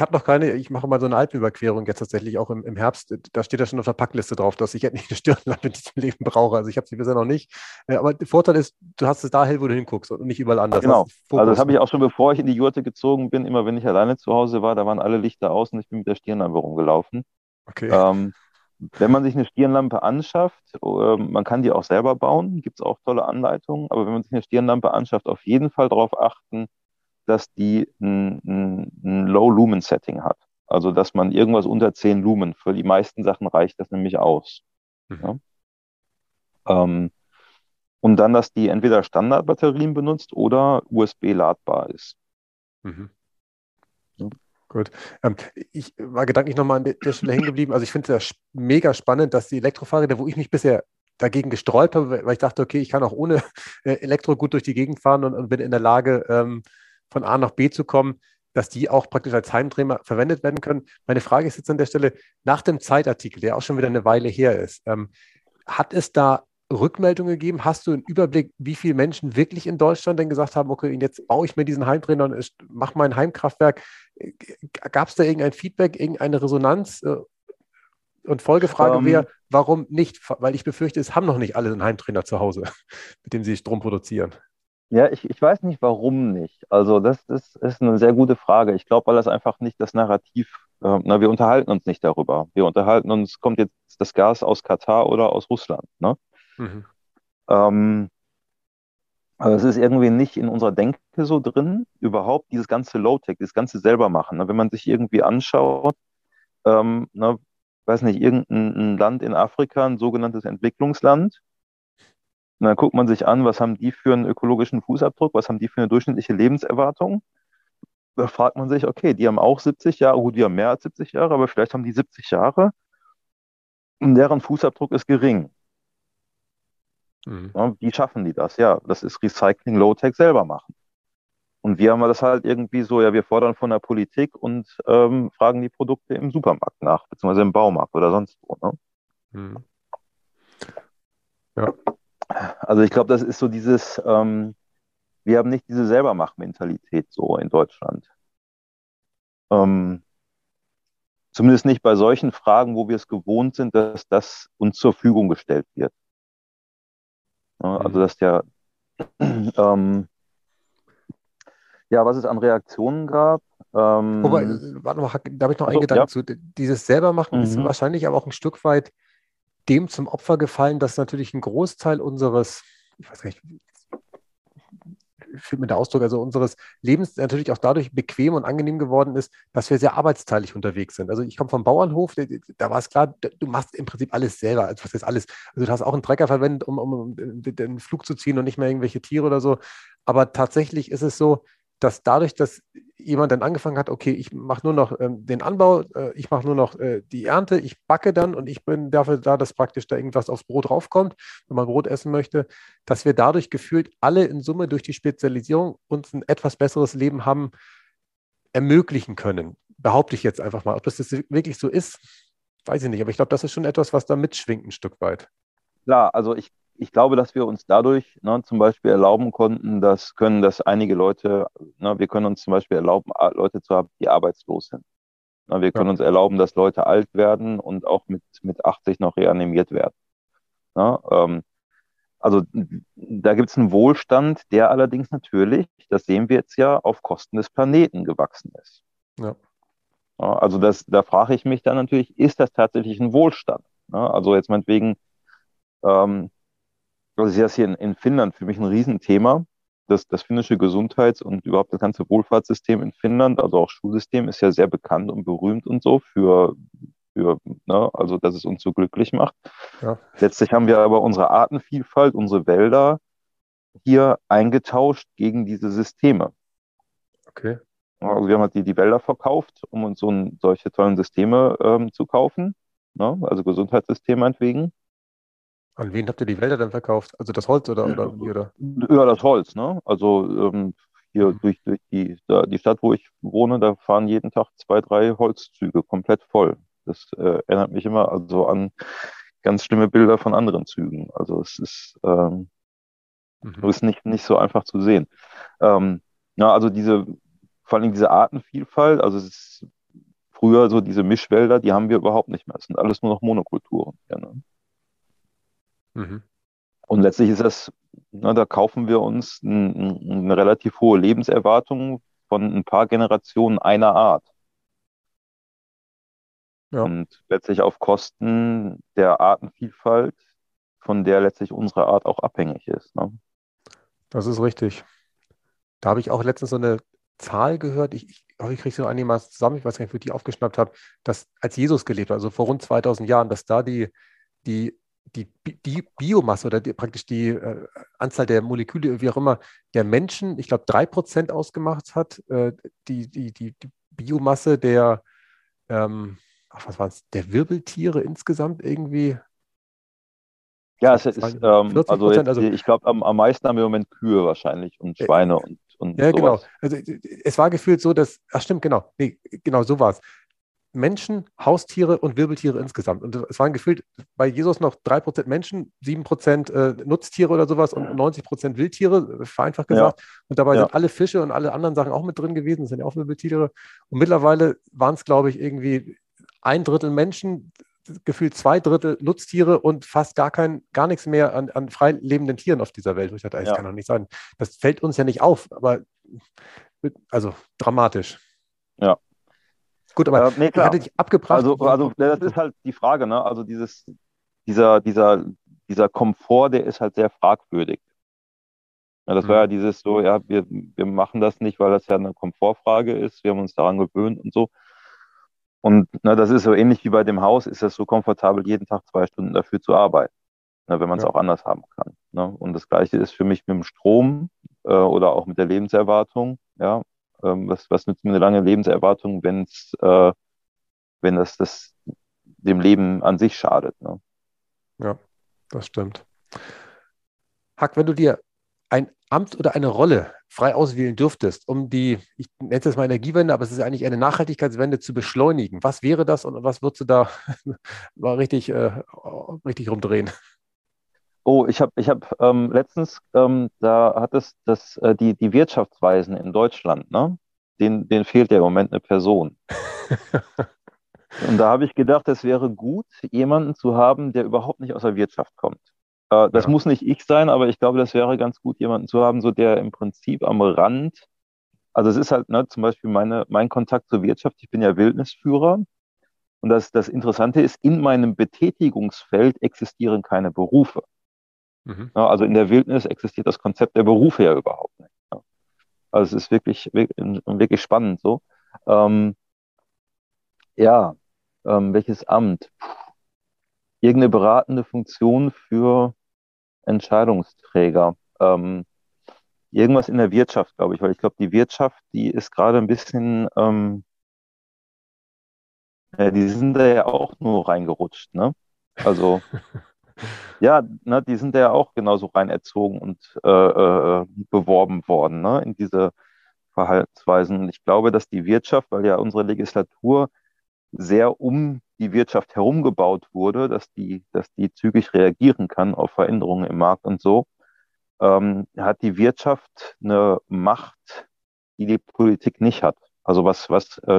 mache mal so eine Alpenüberquerung jetzt tatsächlich auch im Herbst, da steht ja schon auf der Packliste drauf, dass ich endlich eine Stirnlampe in diesem Leben brauche, also ich habe sie bisher noch nicht, aber der Vorteil ist, du hast es da hell, wo du hinguckst und nicht überall anders. Genau, also das habe ich auch schon, bevor ich in die Jurte gezogen bin, immer wenn ich alleine zu Hause war, da waren alle Lichter aus und ich bin mit der Stirnlampe rumgelaufen. Okay. Wenn man sich eine Stirnlampe anschafft, man kann die auch selber bauen, gibt es auch tolle Anleitungen, aber wenn man sich eine Stirnlampe anschafft, auf jeden Fall darauf achten, dass die ein Low-Lumen-Setting hat. Also, dass man irgendwas unter 10 Lumen, für die meisten Sachen reicht das nämlich aus. Mhm. Ja? Und dann, dass die entweder Standardbatterien benutzt oder USB-ladbar ist. Mhm. Ja. Gut. Ich war gedanklich nochmal an der Stelle hängen geblieben. Also, ich finde das mega spannend, dass die Elektrofahrräder, wo ich mich bisher dagegen gesträubt habe, weil ich dachte, okay, ich kann auch ohne Elektro gut durch die Gegend fahren und bin in der Lage, von A nach B zu kommen, dass die auch praktisch als Heimtrainer verwendet werden können. Meine Frage ist jetzt an der Stelle, nach dem Zeitartikel, der auch schon wieder eine Weile her ist, hat es da Rückmeldungen gegeben? Hast du einen Überblick, wie viele Menschen wirklich in Deutschland denn gesagt haben, okay, jetzt baue ich mir diesen Heimtrainer und mache mein Heimkraftwerk? Gab es da irgendein Feedback, irgendeine Resonanz? Und Folgefrage wäre, warum nicht? Weil ich befürchte, es haben noch nicht alle einen Heimtrainer zu Hause, mit dem sie Strom produzieren. Ja, ich weiß nicht, warum nicht. Also das ist eine sehr gute Frage. Ich glaube, weil das einfach nicht das Narrativ, wir unterhalten uns nicht darüber. Wir unterhalten uns, kommt jetzt das Gas aus Katar oder aus Russland. Ne? Mhm. Also es ist irgendwie nicht in unserer Denke so drin, überhaupt dieses ganze Low-Tech, das ganze selber machen. Ne? Wenn man sich irgendwie anschaut, weiß nicht, irgendein Land in Afrika, ein sogenanntes Entwicklungsland, und dann guckt man sich an, was haben die für einen ökologischen Fußabdruck, was haben die für eine durchschnittliche Lebenserwartung. Da fragt man sich, okay, die haben auch 70 Jahre, gut, die haben mehr als 70 Jahre, aber vielleicht haben die 70 Jahre und deren Fußabdruck ist gering. Mhm. Ja, wie schaffen die das? Ja, das ist Recycling, Low-Tech selber machen. Und wir haben das halt irgendwie so, ja, wir fordern von der Politik und fragen die Produkte im Supermarkt nach, beziehungsweise im Baumarkt oder sonst wo. Ne? Mhm. Ja. Also ich glaube, das ist so dieses, wir haben nicht diese Selbermach-Mentalität so in Deutschland. Zumindest nicht bei solchen Fragen, wo wir es gewohnt sind, dass das uns zur Verfügung gestellt wird. Also dass der, was es an Reaktionen gab. Wobei, warte mal, da habe ich noch einen Gedanken zu. Dieses Selbermachen ist wahrscheinlich aber auch ein Stück weit dem zum Opfer gefallen, dass natürlich ein Großteil unseres Lebens natürlich auch dadurch bequem und angenehm geworden ist, dass wir sehr arbeitsteilig unterwegs sind. Also ich komme vom Bauernhof, da war es klar, du machst im Prinzip alles selber. Also was ist alles? Also du hast auch einen Trecker verwendet, um den Flug zu ziehen und nicht mehr irgendwelche Tiere oder so. Aber tatsächlich ist es so, dass dadurch, dass jemand dann angefangen hat, okay, ich mache nur noch den Anbau, ich mache nur noch die Ernte, ich backe dann und ich bin dafür da, dass praktisch da irgendwas aufs Brot raufkommt, wenn man Brot essen möchte, dass wir dadurch gefühlt alle in Summe durch die Spezialisierung uns ein etwas besseres Leben haben ermöglichen können. Behaupte ich jetzt einfach mal. Ob das wirklich so ist, weiß ich nicht. Aber ich glaube, das ist schon etwas, was da mitschwingt ein Stück weit. Klar, also ich glaube, dass wir uns dadurch zum Beispiel erlauben konnten, dass einige Leute, wir können uns zum Beispiel erlauben, Leute zu haben, die arbeitslos sind. Wir können uns erlauben, dass Leute alt werden und auch mit 80 noch reanimiert werden. Also da gibt es einen Wohlstand, der allerdings natürlich, das sehen wir jetzt ja, auf Kosten des Planeten gewachsen ist. Ja. Also da frage ich mich dann natürlich, ist das tatsächlich ein Wohlstand? Also jetzt meinetwegen, das ist das hier in Finnland für mich ein Riesenthema. Das finnische Gesundheits- und überhaupt das ganze Wohlfahrtssystem in Finnland, also auch Schulsystem, ist ja sehr bekannt und berühmt und so also dass es uns so glücklich macht. Ja. Letztlich haben wir aber unsere Artenvielfalt, unsere Wälder hier eingetauscht gegen diese Systeme. Okay. Also wir haben halt die Wälder verkauft, um uns solche tollen Systeme zu kaufen, also Gesundheitssystem meinetwegen. An wen habt ihr die Wälder dann verkauft? Also das Holz oder? Ja, das Holz, ne? Also Hier durch die Stadt, wo ich wohne, da fahren jeden Tag 2, 3 Holzzüge komplett voll. Das erinnert mich immer also an ganz schlimme Bilder von anderen Zügen. Also es ist, ist nicht so einfach zu sehen. Also vor allem diese Artenvielfalt, also es ist früher so diese Mischwälder, die haben wir überhaupt nicht mehr. Es sind alles nur noch Monokulturen. Ja, ne? Und letztlich ist das, da kaufen wir uns eine relativ hohe Lebenserwartung von ein paar Generationen einer Art. Ja. Und letztlich auf Kosten der Artenvielfalt, von der letztlich unsere Art auch abhängig ist. Ne? Das ist richtig. Da habe ich auch letztens so eine Zahl gehört, ich hoffe, ich kriege sie noch einigermaßen zusammen, ich weiß gar nicht, wo ich die aufgeschnappt habe, dass als Jesus gelebt hat, also vor rund 2000 Jahren, dass da die Biomasse oder praktisch die Anzahl der Moleküle, wie auch immer, der Menschen, ich glaube, 3% ausgemacht hat, die Biomasse der, der Wirbeltiere insgesamt irgendwie. Ja, es ist, 40%, also ich glaube, am meisten haben wir im Moment Kühe wahrscheinlich und Schweine und ja, sowas. Genau. Also es war gefühlt so, dass, so war es. Menschen, Haustiere und Wirbeltiere insgesamt. Und es waren gefühlt bei Jesus noch 3% Menschen, 7% Nutztiere oder sowas und 90% Wildtiere, vereinfacht gesagt. Ja. Und dabei sind alle Fische und alle anderen Sachen auch mit drin gewesen, das sind ja auch Wirbeltiere. Und mittlerweile waren es, glaube ich, irgendwie 1/3 Menschen, gefühlt 2/3 Nutztiere und fast gar nichts mehr an frei lebenden Tieren auf dieser Welt. Ich dachte, das kann doch nicht sein. Das fällt uns ja nicht auf, aber dramatisch. Ja. Gut, aber ich hatte dich abgebracht. Also das ist halt die Frage, ne? Also dieser Komfort, der ist halt sehr fragwürdig. Ja, das war ja dieses so, wir machen das nicht, weil das ja eine Komfortfrage ist. Wir haben uns daran gewöhnt und so. Und das ist so ähnlich wie bei dem Haus, ist das so komfortabel, jeden Tag 2 Stunden dafür zu arbeiten, wenn man es auch anders haben kann. Ne? Und das Gleiche ist für mich mit dem Strom oder auch mit der Lebenserwartung. Ja? Was nützt mir eine lange Lebenserwartung, wenn das dem Leben an sich schadet? Ne? Ja, das stimmt. Hack, wenn du dir ein Amt oder eine Rolle frei auswählen dürftest, um die, ich nenne es jetzt mal Energiewende, aber es ist eigentlich eine Nachhaltigkeitswende zu beschleunigen. Was wäre das und was würdest du da mal richtig rumdrehen? Oh, ich hab letztens, da hat es die Wirtschaftsweisen in Deutschland, ne? Denen fehlt ja im Moment eine Person. Und da habe ich gedacht, es wäre gut, jemanden zu haben, der überhaupt nicht aus der Wirtschaft kommt. Das muss nicht ich sein, aber ich glaube, das wäre ganz gut, jemanden zu haben, so der im Prinzip am Rand, also es ist halt, zum Beispiel mein Kontakt zur Wirtschaft, ich bin ja Wildnisführer und das Interessante ist, in meinem Betätigungsfeld existieren keine Berufe. Also in der Wildnis existiert das Konzept der Berufe ja überhaupt nicht. Ja. Also es ist wirklich spannend so. Welches Amt? Irgendeine beratende Funktion für Entscheidungsträger. Irgendwas in der Wirtschaft, glaube ich, weil ich glaube, die Wirtschaft, die ist gerade ein bisschen, die sind da ja auch nur reingerutscht, ne? Also, die sind da ja auch genauso rein erzogen und beworben worden, ne? In diese Verhaltensweisen. Und ich glaube, dass die Wirtschaft, weil ja unsere Legislatur sehr um die Wirtschaft herumgebaut wurde, dass die zügig reagieren kann auf Veränderungen im Markt und so, hat die Wirtschaft eine Macht, die Politik nicht hat. Also was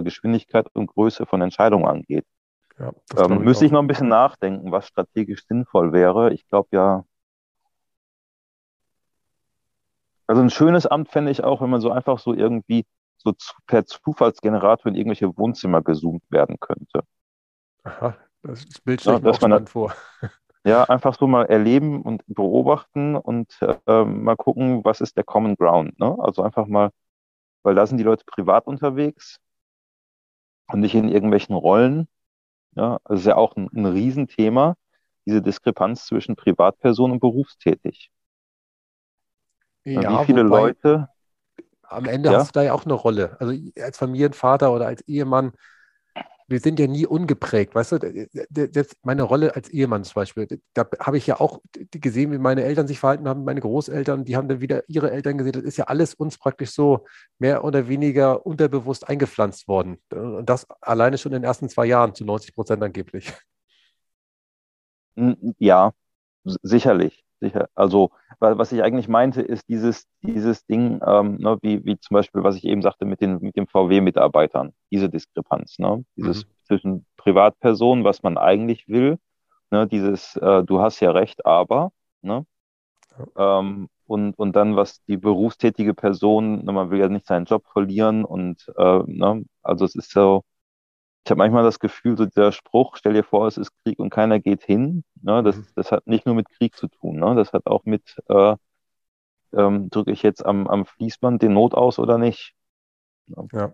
Geschwindigkeit und Größe von Entscheidungen angeht. Ja, müsste ich noch ein bisschen nachdenken, was strategisch sinnvoll wäre. Ich glaube ja, also ein schönes Amt fände ich auch, wenn man so einfach so irgendwie so per Zufallsgenerator in irgendwelche Wohnzimmer gezoomt werden könnte. Aha, das Bild stelle ich mir auch spannend vor. Ja, einfach so mal erleben und beobachten und mal gucken, was ist der Common Ground. Ne? Also einfach mal, weil da sind die Leute privat unterwegs und nicht in irgendwelchen Rollen. Ja, das ist ja auch ein Riesenthema, diese Diskrepanz zwischen Privatperson und berufstätig. Ja, wie viele Leute... Am Ende hast du da ja auch eine Rolle. Also als Familienvater oder als Ehemann wir sind ja nie ungeprägt, weißt du, meine Rolle als Ehemann zum Beispiel, da habe ich ja auch gesehen, wie meine Eltern sich verhalten haben, meine Großeltern, die haben dann wieder ihre Eltern gesehen, das ist ja alles uns praktisch so mehr oder weniger unterbewusst eingepflanzt worden und das alleine schon in den ersten 2 Jahren zu 90% angeblich. Ja, sicherlich. Also was ich eigentlich meinte, ist dieses Ding, ne, wie zum Beispiel, was ich eben sagte mit dem VW-Mitarbeitern, diese Diskrepanz, ne? Dieses zwischen Privatpersonen, was man eigentlich will, ne? Dieses, du hast ja recht, aber, ne? Ja. Und dann, was die berufstätige Person, ne, man will ja nicht seinen Job verlieren und, ne? Also es ist so, ich habe manchmal das Gefühl, so dieser Spruch, stell dir vor, es ist Krieg und keiner geht hin, ne, das hat nicht nur mit Krieg zu tun, ne, das hat auch mit, drücke ich jetzt am Fließband den Not aus oder nicht? Ne? Ja,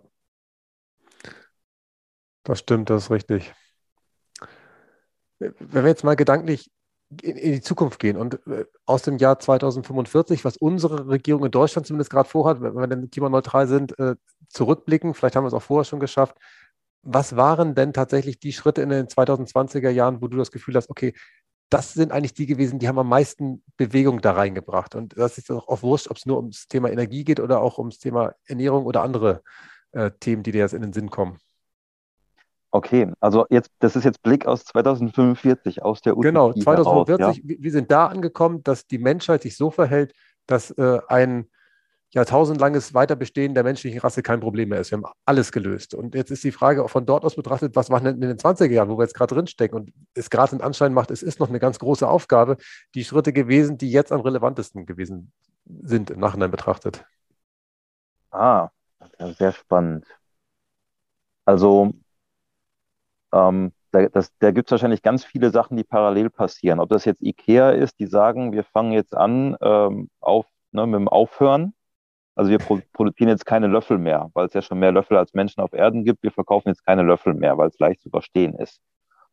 das stimmt, das ist richtig. Wenn wir jetzt mal gedanklich in die Zukunft gehen und aus dem Jahr 2045, was unsere Regierung in Deutschland zumindest gerade vorhat, wenn wir dann klimaneutral sind, zurückblicken, vielleicht haben wir es auch vorher schon geschafft. Was waren denn tatsächlich die Schritte in den 2020er Jahren, wo du das Gefühl hast, okay, das sind eigentlich die gewesen, die haben am meisten Bewegung da reingebracht? Und das ist doch auch wurscht, ob es nur ums Thema Energie geht oder auch ums Thema Ernährung oder andere Themen, die dir jetzt in den Sinn kommen. Okay, also das ist jetzt Blick aus 2045, aus der Utopie. Genau, 2045, ja. Wir sind da angekommen, dass die Menschheit sich so verhält, dass ein jahrtausendlanges Weiterbestehen der menschlichen Rasse kein Problem mehr ist. Wir haben alles gelöst. Und jetzt ist die Frage, von dort aus betrachtet, was machen denn in den 20er Jahren, wo wir jetzt gerade drinstecken und es gerade den Anschein macht, es ist noch eine ganz große Aufgabe, die Schritte gewesen, die jetzt am relevantesten gewesen sind, im Nachhinein betrachtet. Ja, sehr spannend. Also, da gibt es wahrscheinlich ganz viele Sachen, die parallel passieren. Ob das jetzt Ikea ist, die sagen, wir fangen jetzt an mit dem Aufhören. Also wir produzieren jetzt keine Löffel mehr, weil es ja schon mehr Löffel als Menschen auf Erden gibt. Wir verkaufen jetzt keine Löffel mehr, weil es leicht zu verstehen ist.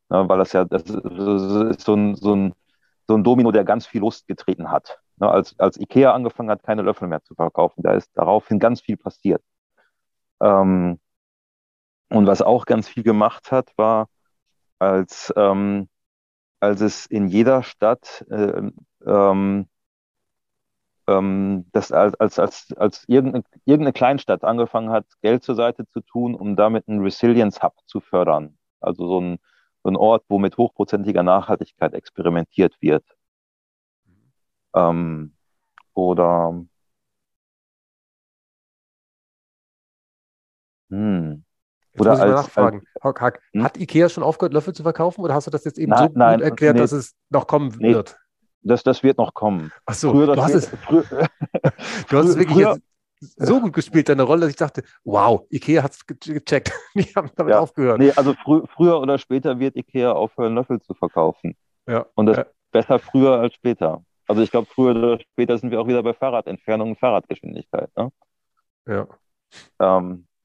Ne, weil das ist so ein Domino, der ganz viel Lust getreten hat. Ne, als Ikea angefangen hat, keine Löffel mehr zu verkaufen, da ist daraufhin ganz viel passiert. Und was auch ganz viel gemacht hat, war, als es in jeder Stadt dass als irgendeine Kleinstadt angefangen hat, Geld zur Seite zu tun, um damit einen Resilience Hub zu fördern. Also so ein Ort, wo mit hochprozentiger Nachhaltigkeit experimentiert wird. Jetzt muss ich mal nachfragen. Hack, hat Ikea schon aufgehört, Löffel zu verkaufen? Oder hast du das jetzt eben gut erklärt, dass es noch kommen wird? Das wird noch kommen. Ach so, du hast es wirklich jetzt so gut gespielt, deine Rolle, dass ich dachte, wow, Ikea hat es gecheckt. Die haben damit aufgehört. Nee, also früher oder später wird Ikea aufhören, Löffel zu verkaufen. Ja. Und das besser früher als später. Also ich glaube, früher oder später sind wir auch wieder bei Fahrradentfernung und Fahrradgeschwindigkeit. Ne? Ja.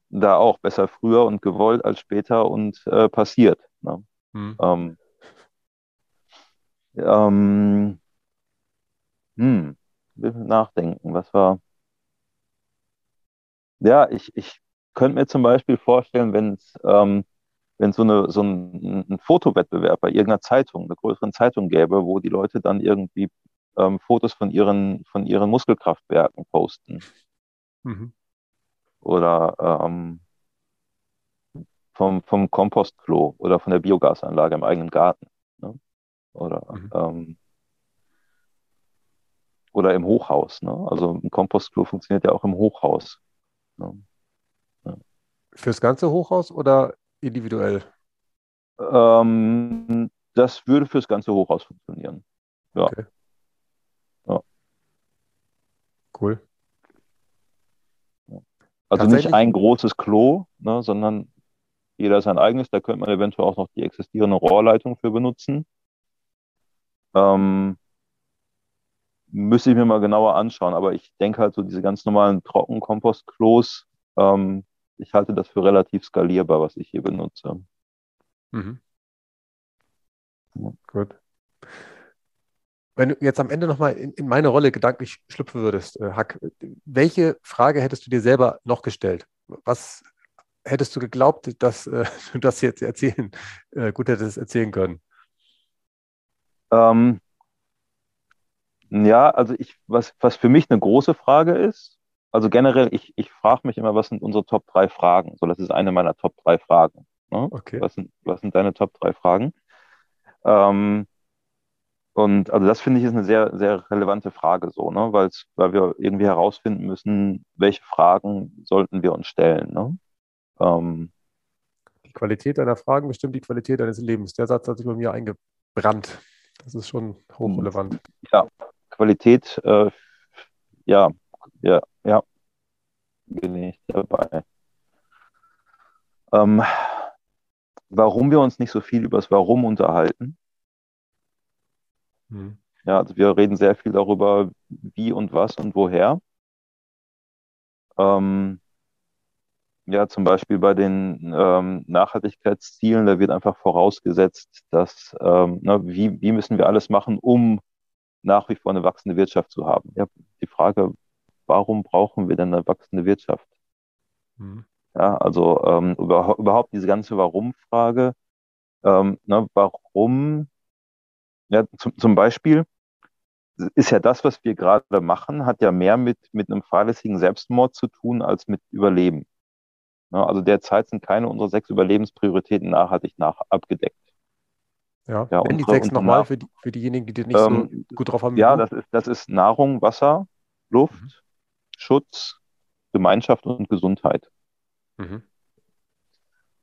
Da auch besser früher und gewollt als später und passiert. Ne? Ein bisschen nachdenken, was war? Ja, ich könnte mir zum Beispiel vorstellen, wenn es so einen Fotowettbewerb bei irgendeiner Zeitung, einer größeren Zeitung gäbe, wo die Leute dann irgendwie Fotos von ihren Muskelkraftwerken posten. Oder vom Kompostklo oder von der Biogasanlage im eigenen Garten. Ne? Oder im Hochhaus. Ne? Also ein Kompostklo funktioniert ja auch im Hochhaus. Ne? Ja. Fürs ganze Hochhaus oder individuell? Das würde fürs ganze Hochhaus funktionieren. Ja. Okay. Ja. Cool. Also nicht ein großes Klo, ne, sondern jeder sein eigenes. Da könnte man eventuell auch noch die existierende Rohrleitung für benutzen. Müsste ich mir mal genauer anschauen, aber ich denke halt so diese ganz normalen Trockenkompostklos, ich halte das für relativ skalierbar, was ich hier benutze. Ja. Gut. Wenn du jetzt am Ende nochmal in meine Rolle gedanklich schlüpfen würdest, Hack, welche Frage hättest du dir selber noch gestellt? Was hättest du geglaubt, dass du das jetzt gut hättest erzählen können? Ja, also was für mich eine große Frage ist, also generell, ich frage mich immer, was sind unsere Top 3 Fragen? So, das ist eine meiner Top 3 Fragen. Ne? Okay. Was sind deine Top 3 Fragen? Und also das finde ich ist eine sehr, sehr relevante Frage so, ne? Weil wir irgendwie herausfinden müssen, welche Fragen sollten wir uns stellen. Ne? Die Qualität deiner Fragen bestimmt die Qualität deines Lebens. Der Satz hat sich bei mir eingebrannt. Das ist schon hochrelevant. Ja, Qualität, ja, bin ich dabei. Warum wir uns nicht so viel über das Warum unterhalten. Hm. Ja, also wir reden sehr viel darüber, wie und was und woher. Ja, zum Beispiel bei den Nachhaltigkeitszielen, da wird einfach vorausgesetzt, dass wie müssen wir alles machen, um nach wie vor eine wachsende Wirtschaft zu haben. Ja, die Frage, warum brauchen wir denn eine wachsende Wirtschaft? Hm. Ja, also überhaupt diese ganze Warum-Frage. Warum? Ja, zum Beispiel ist ja das, was wir gerade machen, hat ja mehr mit einem fahrlässigen Selbstmord zu tun als mit Überleben. Ja, also derzeit sind keine unserer 6 Überlebensprioritäten nachhaltig abgedeckt. Ja, ja, die 6 nochmal für diejenigen, die nicht so gut drauf haben. Ja, das ist Nahrung, Wasser, Luft, Schutz, Gemeinschaft und Gesundheit. Mhm.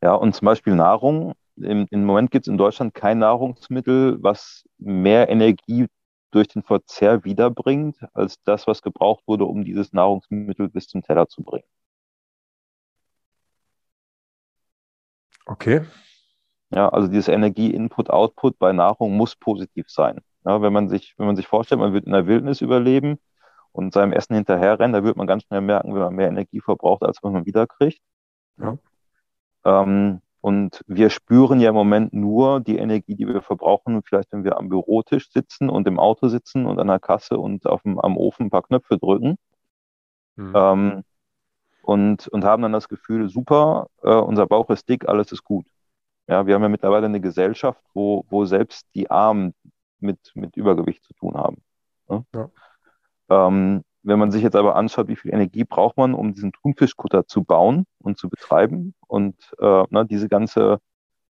Ja, und zum Beispiel Nahrung. Im Moment gibt es in Deutschland kein Nahrungsmittel, was mehr Energie durch den Verzehr wiederbringt, als das, was gebraucht wurde, um dieses Nahrungsmittel bis zum Teller zu bringen. Okay. Ja, also dieses Energie-Input-Output bei Nahrung muss positiv sein. Ja, wenn man sich vorstellt, man wird in der Wildnis überleben und seinem Essen hinterherrennen, da wird man ganz schnell merken, wenn man mehr Energie verbraucht, als was man wiederkriegt. Ja. Und wir spüren ja im Moment nur die Energie, die wir verbrauchen, vielleicht wenn wir am Bürotisch sitzen und im Auto sitzen und an der Kasse und am Ofen ein paar Knöpfe drücken. Mhm. Und haben dann das Gefühl, super, unser Bauch ist dick, alles ist gut. Ja, wir haben ja mittlerweile eine Gesellschaft, wo selbst die Armen mit Übergewicht zu tun haben. Ne? Ja. Wenn man sich jetzt aber anschaut, wie viel Energie braucht man, um diesen Thunfischkutter zu bauen und zu betreiben und diese ganze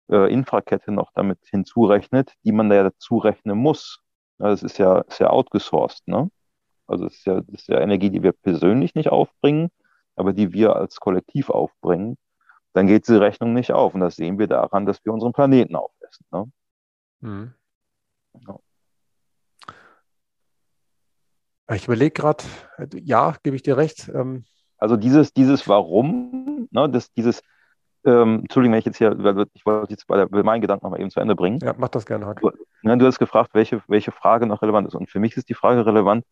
Infrakette noch damit hinzurechnet, die man da ja dazu rechnen muss. Ja, das ist ja outgesourced. Ne? Also das ist ja Energie, die wir persönlich nicht aufbringen, aber die wir als Kollektiv aufbringen. Dann geht diese Rechnung nicht auf. Und das sehen wir daran, dass wir unseren Planeten aufessen. Ne? Mhm. Ja. Ich überlege gerade, ja, gebe ich dir recht. Also dieses Warum, ne, dieses, Entschuldigung, wenn ich jetzt hier, ich wollte jetzt meinen Gedanken nochmal eben zu Ende bringen. Ja, mach das gerne, Hack. Du hast gefragt, welche Frage noch relevant ist. Und für mich ist die Frage relevant,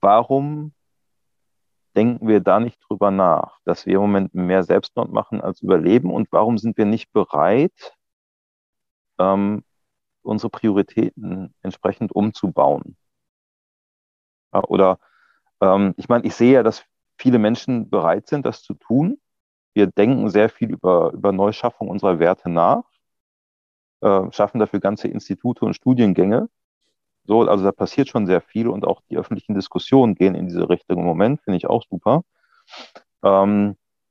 warum denken wir da nicht drüber nach, dass wir im Moment mehr Selbstmord machen als Überleben und warum sind wir nicht bereit, unsere Prioritäten entsprechend umzubauen? Oder ich meine, ich sehe ja, dass viele Menschen bereit sind, das zu tun. Wir denken sehr viel über Neuschaffung unserer Werte nach, schaffen dafür ganze Institute und Studiengänge. So, also da passiert schon sehr viel und auch die öffentlichen Diskussionen gehen in diese Richtung im Moment, finde ich auch super.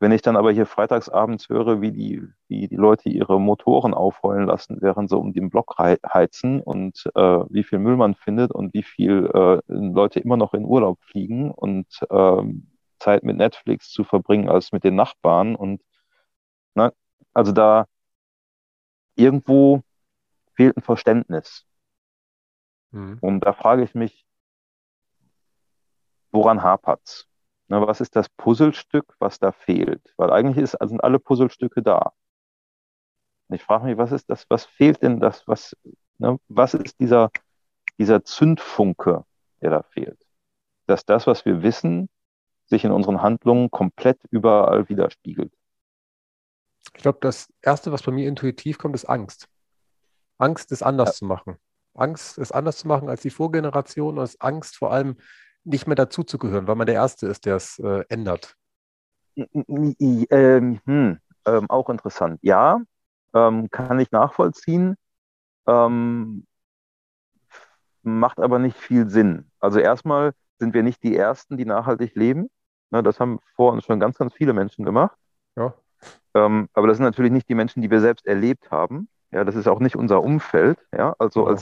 Wenn ich dann aber hier freitagsabends höre, wie die Leute ihre Motoren aufheulen lassen, während sie um den Block heizen und wie viel Müll man findet und wie viel Leute immer noch in Urlaub fliegen und Zeit mit Netflix zu verbringen als mit den Nachbarn und also da irgendwo fehlt ein Verständnis. Mhm. Und da frage ich mich, woran hapert's? Was ist das Puzzlestück, was da fehlt? Weil eigentlich sind alle Puzzlestücke da. Und ich frage mich, was ist das, was fehlt denn das, was ist dieser Zündfunke, der da fehlt? Dass das, was wir wissen, sich in unseren Handlungen komplett überall widerspiegelt. Ich glaube, das Erste, was bei mir intuitiv kommt, ist Angst. Angst, es anders zu machen. Angst, es anders zu machen als die Vorgeneration, als Angst vor allem, nicht mehr dazuzugehören, weil man der Erste ist, der es ändert. Auch interessant. Ja, kann ich nachvollziehen. Macht aber nicht viel Sinn. Also erstmal sind wir nicht die Ersten, die nachhaltig leben. Na, das haben vor uns schon ganz, ganz viele Menschen gemacht. Ja. Aber das sind natürlich nicht die Menschen, die wir selbst erlebt haben. Ja, das ist auch nicht unser Umfeld. Ja, also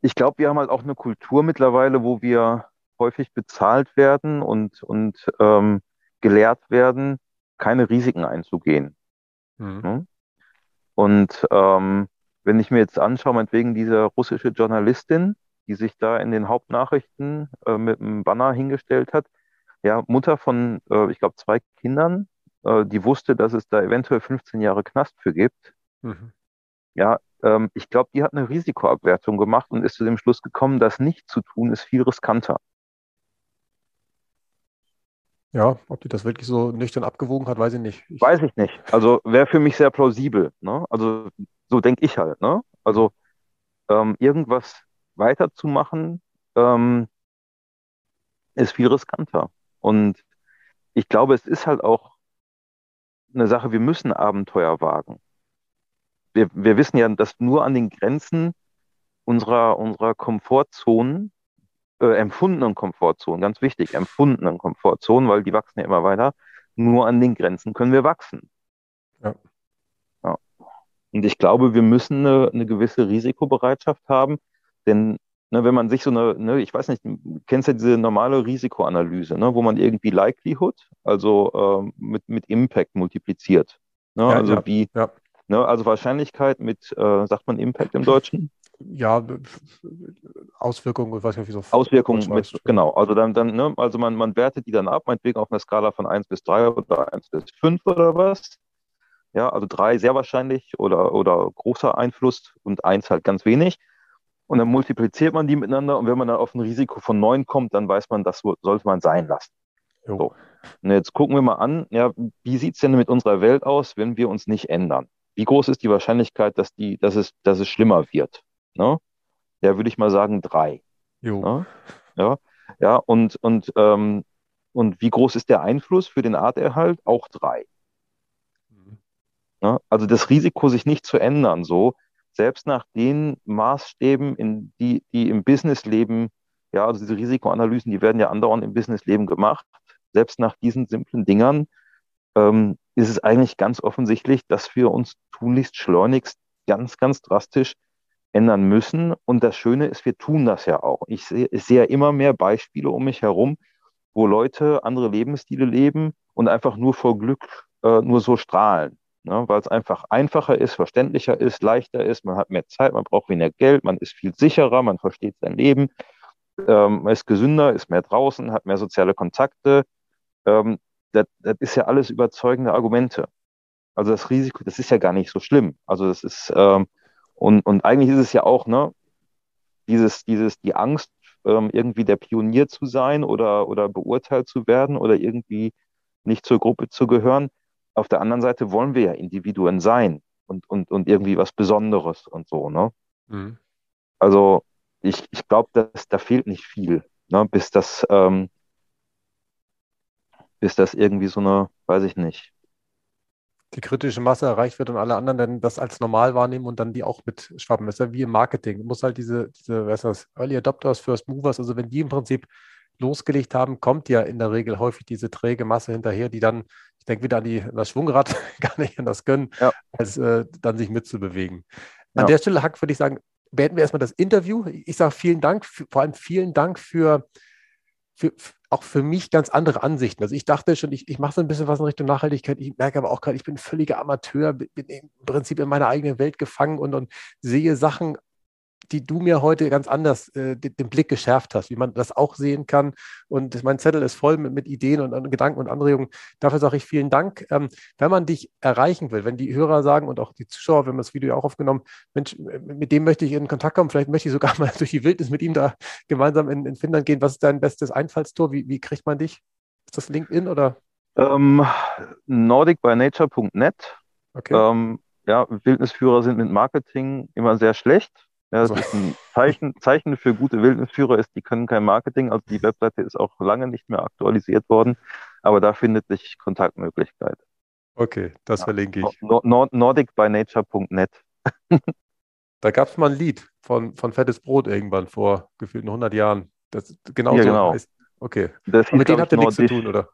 ich glaube, wir haben halt auch eine Kultur mittlerweile, wo wir häufig bezahlt werden und gelehrt werden, keine Risiken einzugehen. Mhm. Und wenn ich mir jetzt anschaue, meinetwegen diese russische Journalistin, die sich da in den Hauptnachrichten mit einem Banner hingestellt hat, ja, Mutter von, ich glaube, 2 Kindern, die wusste, dass es da eventuell 15 Jahre Knast für gibt. Mhm. Ja, ich glaube, die hat eine Risikoabwertung gemacht und ist zu dem Schluss gekommen, das nicht zu tun, ist viel riskanter. Ja, ob die das wirklich so nüchtern abgewogen hat, weiß ich nicht. Weiß ich nicht. Also wäre für mich sehr plausibel. Ne? Also so denke ich halt. Ne? Also irgendwas weiterzumachen ist viel riskanter. Und ich glaube, es ist halt auch eine Sache, wir müssen Abenteuer wagen. Wir wissen ja, dass nur an den Grenzen unserer Komfortzonen, empfundenen Komfortzonen, ganz wichtig, empfundenen Komfortzonen, weil die wachsen ja immer weiter, nur an den Grenzen können wir wachsen. Ja. Ja. Und ich glaube, wir müssen eine gewisse Risikobereitschaft haben, denn wenn man sich so ich weiß nicht, du kennst ja diese normale Risikoanalyse, wo man irgendwie Likelihood, also mit Impact multipliziert. Ja, also ja, wie... Ja. Also Wahrscheinlichkeit mit, sagt man Impact im Deutschen? Ja, Auswirkungen, ich weiß nicht, wie so. Auswirkungen, genau. Also dann man wertet die dann ab, meinetwegen auf einer Skala von 1 bis 3 oder 1 bis 5 oder was. Ja, also 3 sehr wahrscheinlich oder großer Einfluss und 1 halt ganz wenig. Und dann multipliziert man die miteinander und wenn man dann auf ein Risiko von 9 kommt, dann weiß man, das sollte man sein lassen. So. Und jetzt gucken wir mal an, ja, wie sieht es denn mit unserer Welt aus, wenn wir uns nicht ändern? Wie groß ist die Wahrscheinlichkeit, dass es schlimmer wird? Ne? Ja, würde ich mal sagen, 3. Jo. Ne? Ja, und wie groß ist der Einfluss für den Arterhalt? Auch 3. Mhm. Ne? Also das Risiko, sich nicht zu ändern, so, selbst nach den Maßstäben, die im Businessleben, ja, also diese Risikoanalysen, die werden ja andauernd im Businessleben gemacht, selbst nach diesen simplen Dingern, ist es eigentlich ganz offensichtlich, dass wir uns tunlichst schleunigst ganz, ganz drastisch ändern müssen. Und das Schöne ist, wir tun das ja auch. Ich sehe immer mehr Beispiele um mich herum, wo Leute andere Lebensstile leben und einfach nur vor Glück nur so strahlen, ne? Weil es einfach einfacher ist, verständlicher ist, leichter ist. Man hat mehr Zeit, man braucht weniger Geld, man ist viel sicherer, man versteht sein Leben, man ist gesünder, ist mehr draußen, hat mehr soziale Kontakte. Das ist ja alles überzeugende Argumente. Also das Risiko, das ist ja gar nicht so schlimm. Also das ist, und eigentlich ist es ja auch, ne, die Angst, irgendwie der Pionier zu sein oder beurteilt zu werden oder irgendwie nicht zur Gruppe zu gehören. Auf der anderen Seite wollen wir ja Individuen sein und irgendwie was Besonderes und so, ne? Mhm. Also ich glaube, da fehlt nicht viel, ne, bis das irgendwie so eine, weiß ich nicht. Die kritische Masse erreicht wird und alle anderen dann das als normal wahrnehmen und dann die auch mitschwappen. Das ist ja wie im Marketing. Du musst halt diese was heißt, Early Adopters, First Movers, also wenn die im Prinzip losgelegt haben, kommt ja in der Regel häufig diese träge Masse hinterher, die dann, ich denke wieder an das Schwungrad, gar nicht anders können, ja, als dann sich mitzubewegen. An der Stelle, Hack, würde ich sagen, beenden wir erstmal das Interview. Ich sage vielen Dank, vor allem vielen Dank für auch für mich ganz andere Ansichten. Also ich dachte schon, ich mache so ein bisschen was in Richtung Nachhaltigkeit. Ich merke aber auch gerade, ich bin völliger Amateur, bin im Prinzip in meiner eigenen Welt gefangen und sehe Sachen, die du mir heute ganz anders den Blick geschärft hast, wie man das auch sehen kann. Und mein Zettel ist voll mit Ideen und Gedanken und Anregungen. Dafür sage ich vielen Dank. Wenn man dich erreichen will, wenn die Hörer sagen und auch die Zuschauer, wir haben das Video ja auch aufgenommen, Mensch, mit dem möchte ich in Kontakt kommen, vielleicht möchte ich sogar mal durch die Wildnis mit ihm da gemeinsam in Finnland gehen. Was ist dein bestes Einfallstor? Wie kriegt man dich? Ist das LinkedIn oder? Nordicbynature.net. Okay. Ja, Wildnisführer sind mit Marketing immer sehr schlecht. Ja, das ist ein Zeichen für gute Wildnisführer ist, die können kein Marketing. Also die Webseite ist auch lange nicht mehr aktualisiert worden, aber da findet sich Kontaktmöglichkeit. Okay, das verlinke ich. nordicbynature.net. Da gab es mal ein Lied von Fettes Brot irgendwann vor gefühlten 100 Jahren. Das genau ja, so genau. Heißt. Okay. Das mit denen habt ihr nichts zu tun, oder?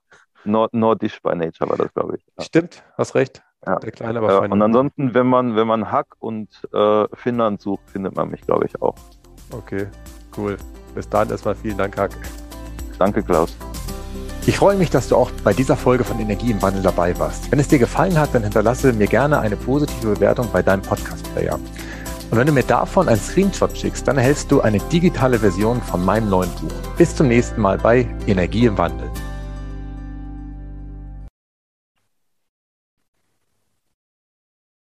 Nordisch by Nature war das, glaube ich. Ja. Stimmt, hast recht. Ja. Der kleine, aber feine. Und ansonsten, wenn man Hack und Finnland sucht, findet man mich, glaube ich, auch. Okay, cool. Bis dahin erstmal vielen Dank, Hack. Danke, Klaus. Ich freue mich, dass du auch bei dieser Folge von Energie im Wandel dabei warst. Wenn es dir gefallen hat, dann hinterlasse mir gerne eine positive Bewertung bei deinem Podcast-Player. Und wenn du mir davon einen Screenshot schickst, dann erhältst du eine digitale Version von meinem neuen Buch. Bis zum nächsten Mal bei Energie im Wandel.